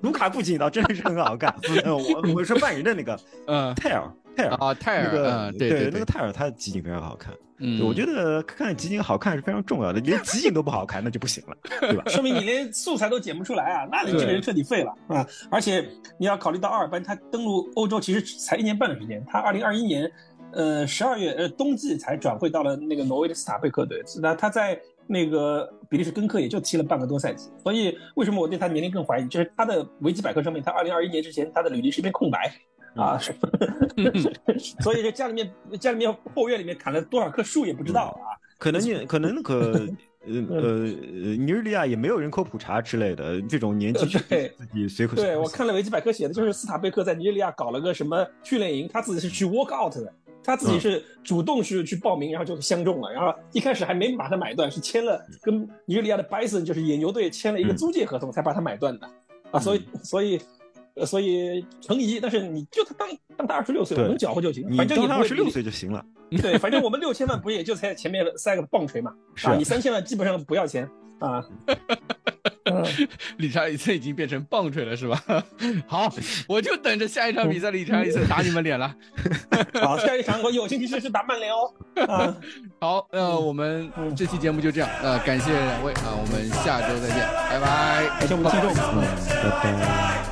卢卡库集锦倒真的是很好看，呃、我我说拜仁的那个，呃，泰尔泰尔啊泰尔，那个、啊、对, 对, 对, 对那个泰尔他的集锦非常好看，嗯，我觉得看集锦好看是非常重要的，连集锦都不好看那就不行了，对吧？说明你连素材都剪不出来啊，那你这个人彻底废了啊！而且你要考虑到奥尔班他登陆欧洲其实才一年半的时间，他二零二一年呃十二月呃冬季才转会到了那个挪威的斯塔佩克队，那他在那个比利时根科也就踢了半个多赛季，所以为什么我对他年龄更怀疑？就是他的维基百科上面，他二零二一年之前他的履历是一片空白啊，所以这家里面家里面后院里面砍了多少棵树也不知道啊，可能你可能可呃呃尼日利亚也没有人口普查之类的，这种年纪去自己随口。对，我看了维基百科写的就是斯塔贝克在尼日利亚搞了个什么训练营，他自己是去 walk out 的。他自己是主动去去报名，然后就相中了，然后一开始还没把他买断，是签了跟尼日利亚的 Bison 就是野牛队签了一个租借合同才把他买断的啊，所以所以所以成疑，但是你就他当当他二十六岁，我能搅和就行，反正你当二十六岁就行了。对，反正我们六千万不是也就在前面塞个棒槌嘛，是啊，你三千万基本上不要钱啊。理查利森已经变成棒槌了是吧？好，我就等着下一场比赛理查利森打你们脸了。好，下一场我有兴趣是打曼联哦。啊、好，那、呃、我们这期节目就这样，呃，感谢两位啊、呃，我们下周再见，拜拜，感谢我们的听众，拜拜。